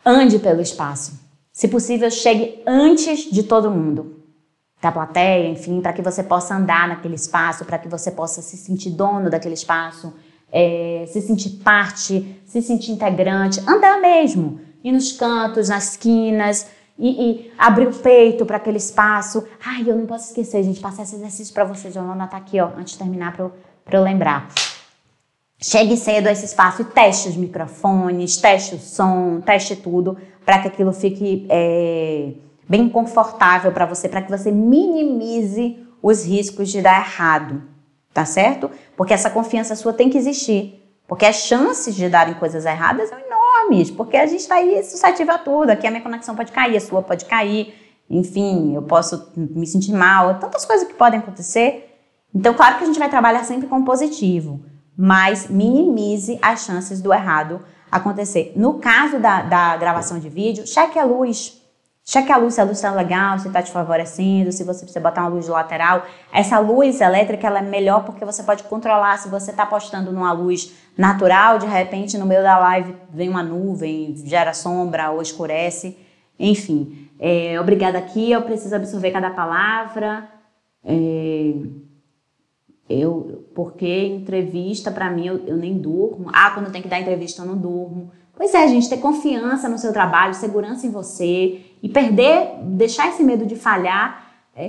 Ande pelo espaço. Se possível, chegue antes de todo mundo. Da plateia, enfim, para que você possa andar naquele espaço, para que você possa se sentir dono daquele espaço, se sentir parte, se sentir integrante, andar mesmo, ir nos cantos, nas esquinas, e abrir o peito para aquele espaço. Ai, eu não posso esquecer, gente, passar esse exercício para vocês, eu vou anotar aqui, ó, antes de terminar, para eu lembrar. Chegue cedo a esse espaço e teste os microfones, teste o som, teste tudo, para que aquilo fique... bem confortável para você, para que você minimize os riscos de dar errado, tá certo? Porque essa confiança sua tem que existir, porque as chances de darem coisas erradas são enormes, porque a gente está aí suscetível a tudo, aqui a minha conexão pode cair, a sua pode cair, enfim, eu posso me sentir mal, tantas coisas que podem acontecer. Então, claro que a gente vai trabalhar sempre com positivo, mas minimize as chances do errado acontecer. No caso da gravação de vídeo, cheque a luz. Cheque a luz, se a luz está legal, se está te favorecendo, se você precisa botar uma luz de lateral. Essa luz elétrica ela é melhor porque você pode controlar. Se você está postando numa luz natural, de repente no meio da live vem uma nuvem, gera sombra ou escurece. Enfim, obrigada aqui, eu preciso absorver cada palavra. Porque entrevista, para mim, eu nem durmo. Quando tem que dar entrevista eu não durmo. Pois é, gente, ter confiança no seu trabalho, segurança em você e deixar esse medo de falhar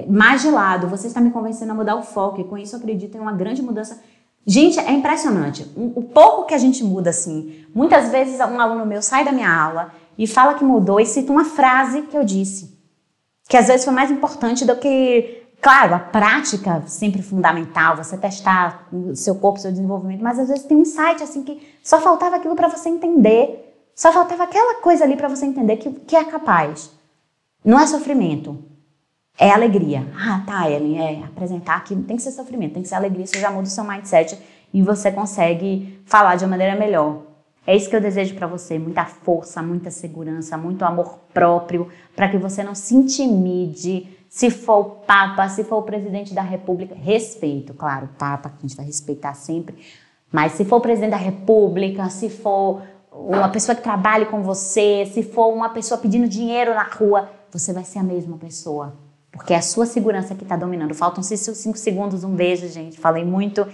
mais de lado. Você está me convencendo a mudar o foco e com isso eu acredito em uma grande mudança. Gente, é impressionante. O pouco que a gente muda, assim. Muitas vezes um aluno meu sai da minha aula e fala que mudou e cita uma frase que eu disse. Que às vezes foi mais importante do que... Claro, a prática sempre fundamental, você testar o seu corpo, o seu desenvolvimento, mas às vezes tem um insight assim que só faltava aquilo para você entender, só faltava aquela coisa ali para você entender que é capaz. Não é sofrimento, é alegria. Ellen, apresentar aqui não tem que ser sofrimento, tem que ser alegria, você já muda o seu mindset e você consegue falar de uma maneira melhor. É isso que eu desejo para você, muita força, muita segurança, muito amor próprio, para que você não se intimide. Se for o Papa, se for o presidente da República, respeito, claro, o Papa, que a gente vai respeitar sempre, mas se for o presidente da República, se for uma pessoa que trabalhe com você, se for uma pessoa pedindo dinheiro na rua, você vai ser a mesma pessoa, porque é a sua segurança que está dominando. Faltam 5 segundos, um beijo, gente, falei muito,